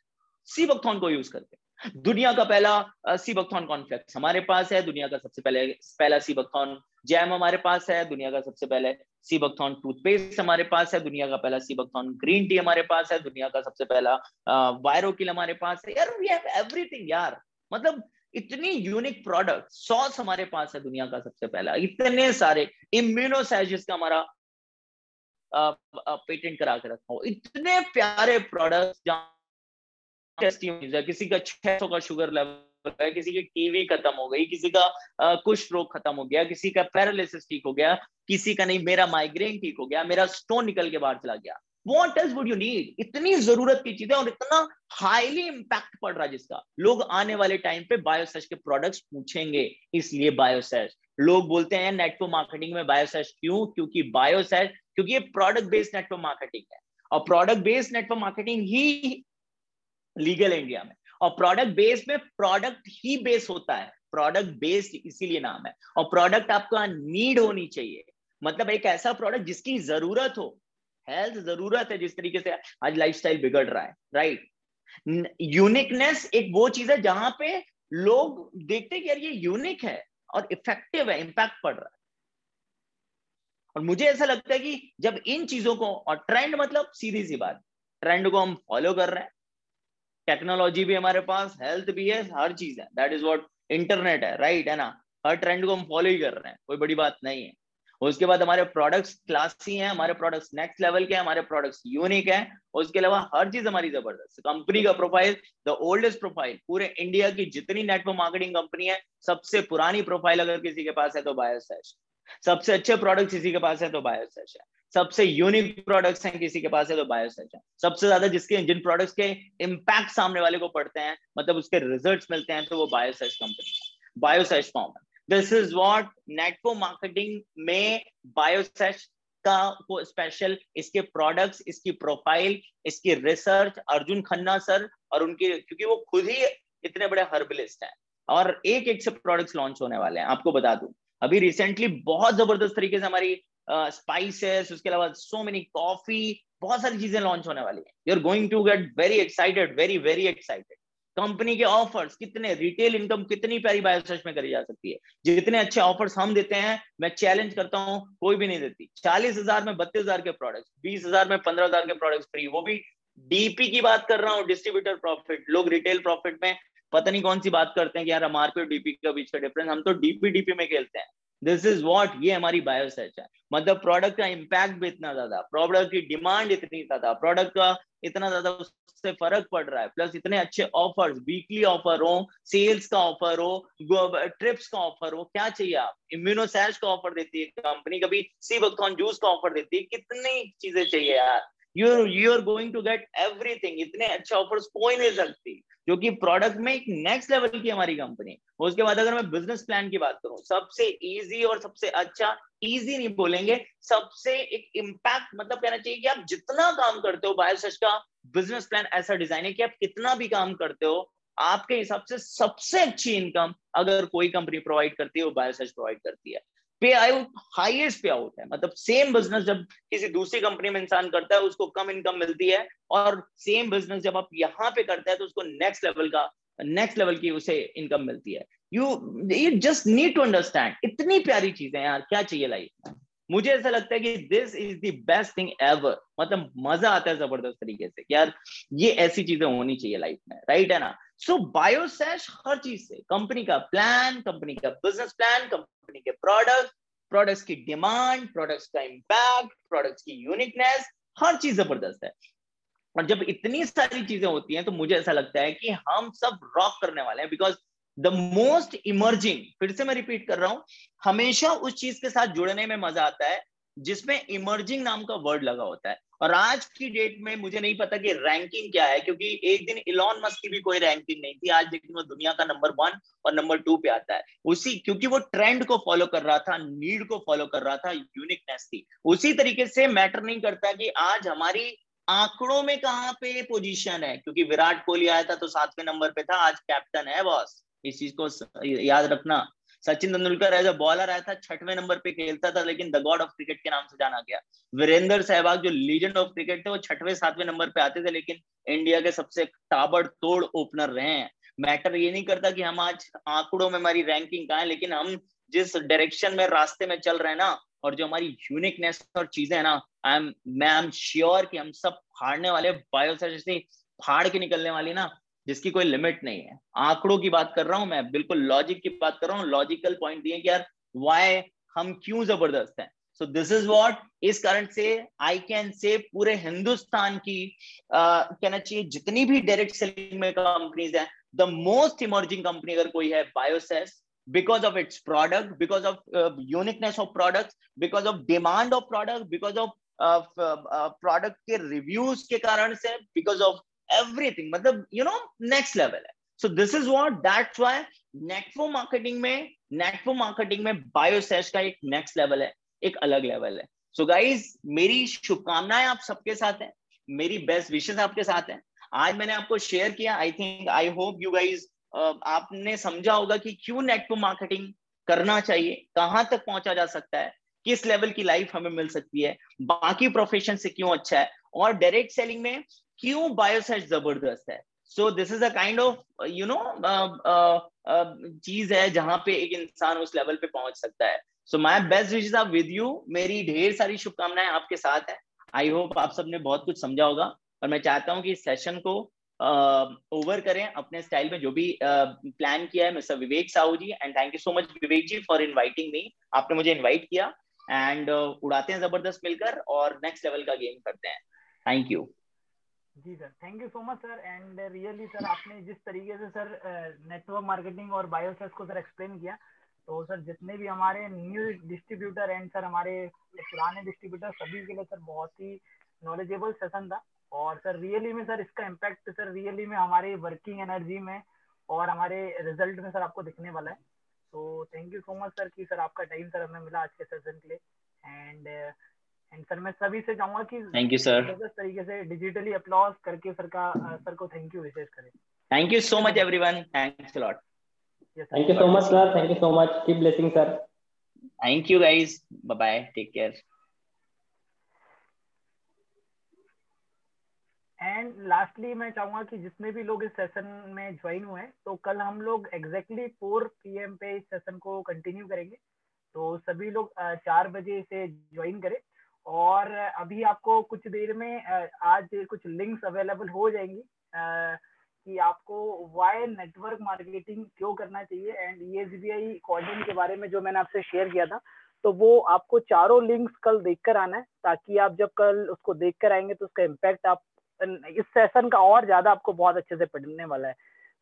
सी बकथॉन को यूज करके। दुनिया का पहला सी बकथॉन कॉन्फ्लेक्स हमारे पास है, दुनिया का सबसे पहला सी बकथॉन जैम हमारे पास है, दुनिया का सबसे पहले सी बकथॉन टूथपेस्ट हमारे पास है, दुनिया का पहला सी बकथॉन ग्रीन टी हमारे पास है, दुनिया का सबसे पहला वायरोकिल हमारे पास है। यार वी हैव एवरीथिंग यार, मतलब इतनी यूनिक प्रोडक्ट। सॉस हमारे पास है दुनिया का सबसे पहला, इतने सारे इम्यूनोसैजिस का हमारा पेटेंट करा के रखा हो, इतने प्यारे प्रोडक्ट्स जहाँ किसी का 600 का शुगर लेवल है, किसी की टीवी खत्म हो गई, किसी का कुष्ठ रोग खत्म हो गया, किसी का पैरालिसिस ठीक हो गया, किसी का नहीं मेरा माइग्रेन ठीक हो गया, मेरा स्टोन निकल के बाहर चला गया, What else would you need? इतनी जरूरत की चीजें और इतना हाईली इंपैक्ट पड़ रहा है जिसका, लोग आने वाले टाइम पे बायोसैश के प्रोडक्ट्स पूछेंगे, इसलिए बायोसैश। लोग बोलते हैं नेटवर्क मार्केटिंग में बायोसैश क्यों? क्योंकि बायोसैश, क्योंकि ये प्रोडक्ट बेस्ड नेटवर्क मार्केटिंग है और प्रोडक्ट बेस्ड नेटवर्क मार्केटिंग ही लीगल है इंडिया में, और प्रोडक्ट बेस्ड में प्रोडक्ट ही बेस होता है, प्रोडक्ट बेस्ड इसीलिए नाम है। और प्रोडक्ट आपका नीड होनी चाहिए, मतलब एक ऐसा प्रोडक्ट जिसकी जरूरत हो, हेल्थ जरूरत है, जिस तरीके से आज लाइफस्टाइल बिगड़ रहा है, राइट। यूनिकनेस एक वो चीज है जहां पे लोग देखते हैं कि यार ये यूनिक है और इफेक्टिव है, इंपैक्ट पड़ रहा है। और मुझे ऐसा लगता है कि जब इन चीजों को, और ट्रेंड मतलब सीधी सी बात, ट्रेंड को हम फॉलो कर रहे हैं, टेक्नोलॉजी भी हमारे पास, हेल्थ भी है, हर चीज है, दैट इज व्हाट इंटरनेट है, राइट, है ना। हर ट्रेंड को हम फॉलो ही कर रहे हैं, कोई बड़ी बात नहीं है। उसके बाद हमारे प्रोडक्ट्स क्लासी हैं, हमारे प्रोडक्ट्स नेक्स्ट लेवल के हैं, हमारे प्रोडक्ट्स यूनिक हैं, उसके अलावा हर चीज हमारी जबरदस्त। कंपनी का प्रोफाइल द ओल्डेस्ट प्रोफाइल, पूरे इंडिया की जितनी नेटवर्क मार्केटिंग कंपनी है सबसे पुरानी प्रोफाइल अगर किसी के पास है तो बायोसैश। सबसे अच्छे प्रोडक्ट किसी के पास है तो बायोसैश है। सबसे यूनिक प्रोडक्ट्स हैं किसी के पास है तो बायोसैश है। सबसे ज्यादा जिसके, जिन प्रोडक्ट्स के इम्पैक्ट सामने वाले को पड़ते हैं, मतलब उसके रिजल्ट मिलते हैं, तो वो बायोसैश कंपनी है, बायोसैश फॉर्म है। This is what network marketing में बायोसैश का स्पेशल, इसके प्रोडक्ट्स, इसकी प्रोफाइल, इसकी रिसर्च, अर्जुन खन्ना सर और उनके, क्योंकि वो खुद ही इतने बड़े हर्बलिस्ट हैं और एक एक से प्रोडक्ट्स लॉन्च होने वाले हैं। आपको बता दूं अभी रिसेंटली बहुत जबरदस्त तरीके से हमारी स्पाइसेस, उसके अलावा सो मेनी कॉफी, बहुत सारी चीजें लॉन्च होने वाली है। You are going to get very excited, very very excited. Company के ऑफर्स कितने, रिटेल इनकम कितनी प्यारी बायोसैश में करी जा सकती है। जितने अच्छे ऑफर्स हम देते हैं, मैं चैलेंज करता हूं कोई भी नहीं देती। 40,000 में 32,000 के प्रोडक्ट्स, 20,000 में 15,000 के प्रोडक्ट्स फ्री, वो भी डीपी की बात कर रहा हूँ, डिस्ट्रीब्यूटर प्रॉफिट। लोग रिटेल प्रॉफिट में पता नहीं कौन सी बात करते हैं कि यार एमआरपी और डीपी के बीच का डिफरेंस, हम तो डीपी में खेलते हैं। दिस इज वॉट, ये हमारी बायोसैश है। मतलब प्रोडक्ट का इम्पैक्ट भी इतना ज्यादा, प्रोडक्ट की डिमांड इतनी ज्यादा, प्रोडक्ट का इतना ज्यादा उससे फर्क पड़ रहा है, प्लस इतने अच्छे ऑफर्स, वीकली ऑफर हो, सेल्स का ऑफर हो, ट्रिप्स का ऑफर हो, क्या चाहिए आप। इम्यूनोसैश का ऑफर देती है कंपनी, कभी सी बकथॉन जूस का ऑफर देती है, कितनी चीजें चाहिए यार। You are going to get everything. इतने अच्छे ऑफर्स कोई नहीं सकती, जो कि प्रोडक्ट में एक नेक्स्ट लेवल की हमारी कंपनी। उसके बाद अगर मैं बिजनेस प्लान की बात करूं, सबसे इजी और सबसे अच्छा, इजी नहीं बोलेंगे, सबसे एक इम्पैक्ट, मतलब कहना चाहिए कि आप जितना काम करते हो, बायोसैश का बिजनेस प्लान ऐसा डिजाइन है कि आप कितना भी काम करते हो, आपके हिसाब से सबसे अच्छी इनकम अगर कोई कंपनी प्रोवाइड करती है वो बायोसैश प्रोवाइड करती है। पे आउट हाईएस्ट पे आउट है, मतलब सेम बिजनेस जब किसी दूसरी कंपनी में इंसान करता है उसको कम इनकम मिलती है, और सेम बिजनेस जब आप यहाँ पे करते हैं तो उसको नेक्स्ट लेवल का, नेक्स्ट लेवल की उसे इनकम मिलती है। You just need to understand. इतनी प्यारी चीजें यार, क्या चाहिए लाइफ में। मुझे ऐसा लगता है कि this is the best thing ever, मतलब मजा आता है जबरदस्त तरीके से कि यार ये ऐसी चीजें होनी चाहिए लाइफ में, राइट, है ना। सो बायोसैश हर चीज से, कंपनी का प्लान, कंपनी का बिजनेस प्लान, कंपनी के प्रोडक्ट, प्रोडक्ट्स की डिमांड, प्रोडक्ट्स का इम्पैक्ट, प्रोडक्ट्स की यूनिकनेस, हर चीज जबरदस्त है। और जब इतनी सारी चीजें होती हैं तो मुझे ऐसा लगता है कि हम सब रॉक करने वाले हैं, बिकॉज द मोस्ट इमर्जिंग, फिर से मैं रिपीट कर रहा हूं, हमेशा उस चीज के साथ जुड़ने में मजा आता है जिसमें इमर्जिंग नाम का वर्ड लगा होता है। और आज की डेट में मुझे नहीं पता कि रैंकिंग क्या है, क्योंकि एक दिन इलॉन मस्क की भी कोई रैंकिंग नहीं थी, आज लेकिन वो दुनिया का नंबर 1 और नंबर 2 पे आता है। उसी, क्योंकि वो ट्रेंड को फॉलो कर रहा था, नीड को फॉलो कर रहा था, यूनिकनेस थी। उसी तरीके से मैटर नहीं करता कि आज हमारी आंकड़ों में कहाँ पे पोजीशन है, क्योंकि विराट कोहली आया था तो 7वें नंबर पे था, आज कैप्टन है बॉस, इस चीज को याद रखना। Sachin Tendulkar as a bowler आया था, 6वें नंबर पे खेलता था, लेकिन द गॉड ऑफ क्रिकेट के नाम से जाना गया। वीरेंद्र सहवाग जो लीजेंड ऑफ क्रिकेट थे, वो 6वें 7वें नंबर पे आते थे, लेकिन इंडिया के सबसे ताबड़तोड़ ओपनर रहे हैं। मैटर ये नहीं करता कि हम आज आंकड़ों में हमारी रैंकिंग कहाँ है, लेकिन हम जिस डायरेक्शन में, रास्ते में चल रहे हैं ना, और जो हमारी यूनिकनेस और चीजें है ना, आई एम श्योर कि हम सब फाड़ने वाले, बायोसैश फाड़ के निकलने वाली ना, जिसकी कोई लिमिट नहीं है। आंकड़ों की बात कर रहा हूं मैं, बिल्कुल लॉजिक की बात कर रहा हूँ, लॉजिकल पॉइंट दिए कि यार व्हाई, हम क्यों जबरदस्त हैं। सो दिस इज व्हाट, इस कारण से आई कैन से पूरे हिंदुस्तान की कहना चाहिए जितनी भी डायरेक्ट सेलिंग में कंपनीज है, द मोस्ट इमर्जिंग कंपनी अगर कोई है बायोसैश, because of its product, because of uniqueness of product, because of demand of product, because of product के रिव्यूज के कारण से, बिकॉज ऑफ एवरीथिंग, मतलब यू नो नेक्स्ट लेवल है. So this is what, that's why network marketing में बायोसैश का एक next level है, एक अलग लेवल है. सो गाइज, मेरी शुभकामनाएं आप सबके साथ हैं, मेरी बेस्ट विशेस आपके साथ हैं. आज मैंने आपको शेयर किया, I think, I hope you guys आपने समझा होगा कि क्यों नेटवर्क मार्केटिंग करना चाहिए, कहां तक पहुंचा जा सकता है, किस लेवल की लाइफ हमें मिल सकती है, बाकी प्रोफेशन से क्यों अच्छा है, और डायरेक्ट सेलिंग में क्यों बायोसैश जबरदस्त है. So this is a kind of you know चीज है जहां पे एक इंसान उस लेवल पे पहुंच सकता है. So my best wishes are with you, मेरी ढेर सारी शुभकामनाएं आपके साथ हैं. आई होप आप सबने बहुत कुछ समझा होगा, और मैं चाहता हूं कि इस सेशन को ओवर करें अपने स्टाइल में, जो भी प्लान किया है mister Vivek Sahu ji. And thank you so much Vivek ji for inviting me, आपने मुझे इनवाइट किया. एंड उड़ाते हैं जबरदस्त मिलकर और नेक्स्ट लेवल का गेम करते हैं. Thank you ji sir, thank you so much sir. And really sir, आपने जिस तरीके से सर नेटवर्क मार्केटिंग और बायोसेस को सर एक्सप्लेन किया, तो सर जितने भी हमारे न्यू डिस्ट्रीब्यूटर एंड सर हमारे पुराने डिस्ट्रीब्यूटर, सभी के लिए सर बहुत ही नॉलेजेबल सेशन था. और सर रियली में सर इसका इम्पैक्ट सर रियली में हमारे वर्किंग एनर्जी में और हमारे रिजल्ट में सर आपको दिखने वाला है. तो thank you so much sir कि सर आपका टाइम सर हमें मिला आज के सेशन के लिए. एंड सर मैं सभी से चाहूंगा कि थैंक यू सर, इस तरीके से डिजिटली अपलॉज करके सर का सर को थैंक यू विशेष करें. Thank you so much everyone, thanks a lot. Thank you so much sir, thank you so much, keep blessing sir. Thank you guys, bye bye, take care. And lastly मैं चाहूंगा कि जितने भी लोग इस session में ज्वाइन हुए हैं, तो कल हम लोग एग्जैक्टली 4 PM पे इस सेशन को कंटिन्यू करेंगे. तो सभी लोग 4 बजे से ज्वाइन करें. और अभी आपको कुछ देर में आज कुछ लिंक्स अवेलेबल हो जाएंगी कि आपको वाई नेटवर्क मार्केटिंग क्यों करना चाहिए एंड ESBI क्वाड्रेंट के बारे में जो मैंने आपसे शेयर किया था, तो वो आपको चारों लिंक्स कल देखकर आना है, ताकि आप जब कल उसको देखकर आएंगे तो उसका इम्पैक्ट आप इस सेशन का और ज्यादा आपको बहुत अच्छे से पढ़ने वाला है.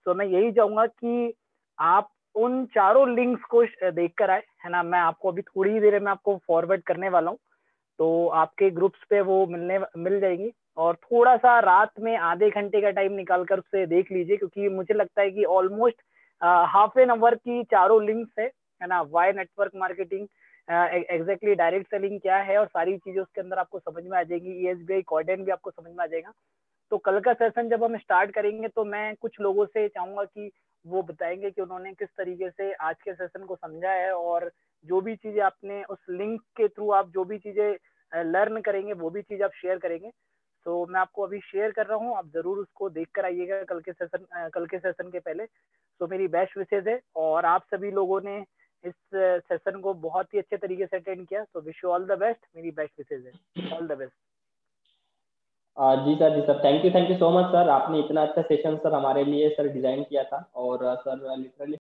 सो मैं यही चाहूंगा कि आप उन चारों लिंक्स को देखकर आए, है ना. मैं आपको अभी थोड़ी ही देर में आपको फॉरवर्ड करने वाला हूँ, तो आपके ग्रुप्स पे वो मिल जाएंगी. और थोड़ा सा रात में आधे घंटे का टाइम निकालकर उससे देख लीजिए, क्योंकि मुझे लगता है कि ऑलमोस्ट हाफ एन आवर की चारों लिंक्स है ना. Why network marketing, exactly direct selling क्या है, और सारी चीजें उसके अंदर आपको समझ में आ जाएगी. ESBI क्वाड्रेंट भी आपको समझ में आ जाएगा. तो कल का सेशन जब हम स्टार्ट करेंगे, तो मैं कुछ लोगों से चाहूंगा कि वो बताएंगे कि उन्होंने किस तरीके से आज के सेशन को समझा है, और जो भी चीजें आपने उस लिंक के थ्रू आप जो भी चीजें लर्न करेंगे, वो भी चीज आप शेयर करेंगे. तो मैं आपको अभी शेयर कर रहा हूँ, आप जरूर उसको देख कर आइएगा कल के सेशन के पहले. तो मेरी बेस्ट विशेस है, और आप सभी लोगों ने इस सेशन को बहुत ही अच्छे तरीके से अटेंड किया. तो wish you all the best, मेरी बेस्ट विशेस है, all the best. Ji sir, ji sir, thank you so much sir. आपने इतना अच्छा सेशन सर हमारे लिए सर डिजाइन किया था, और सर लिटरली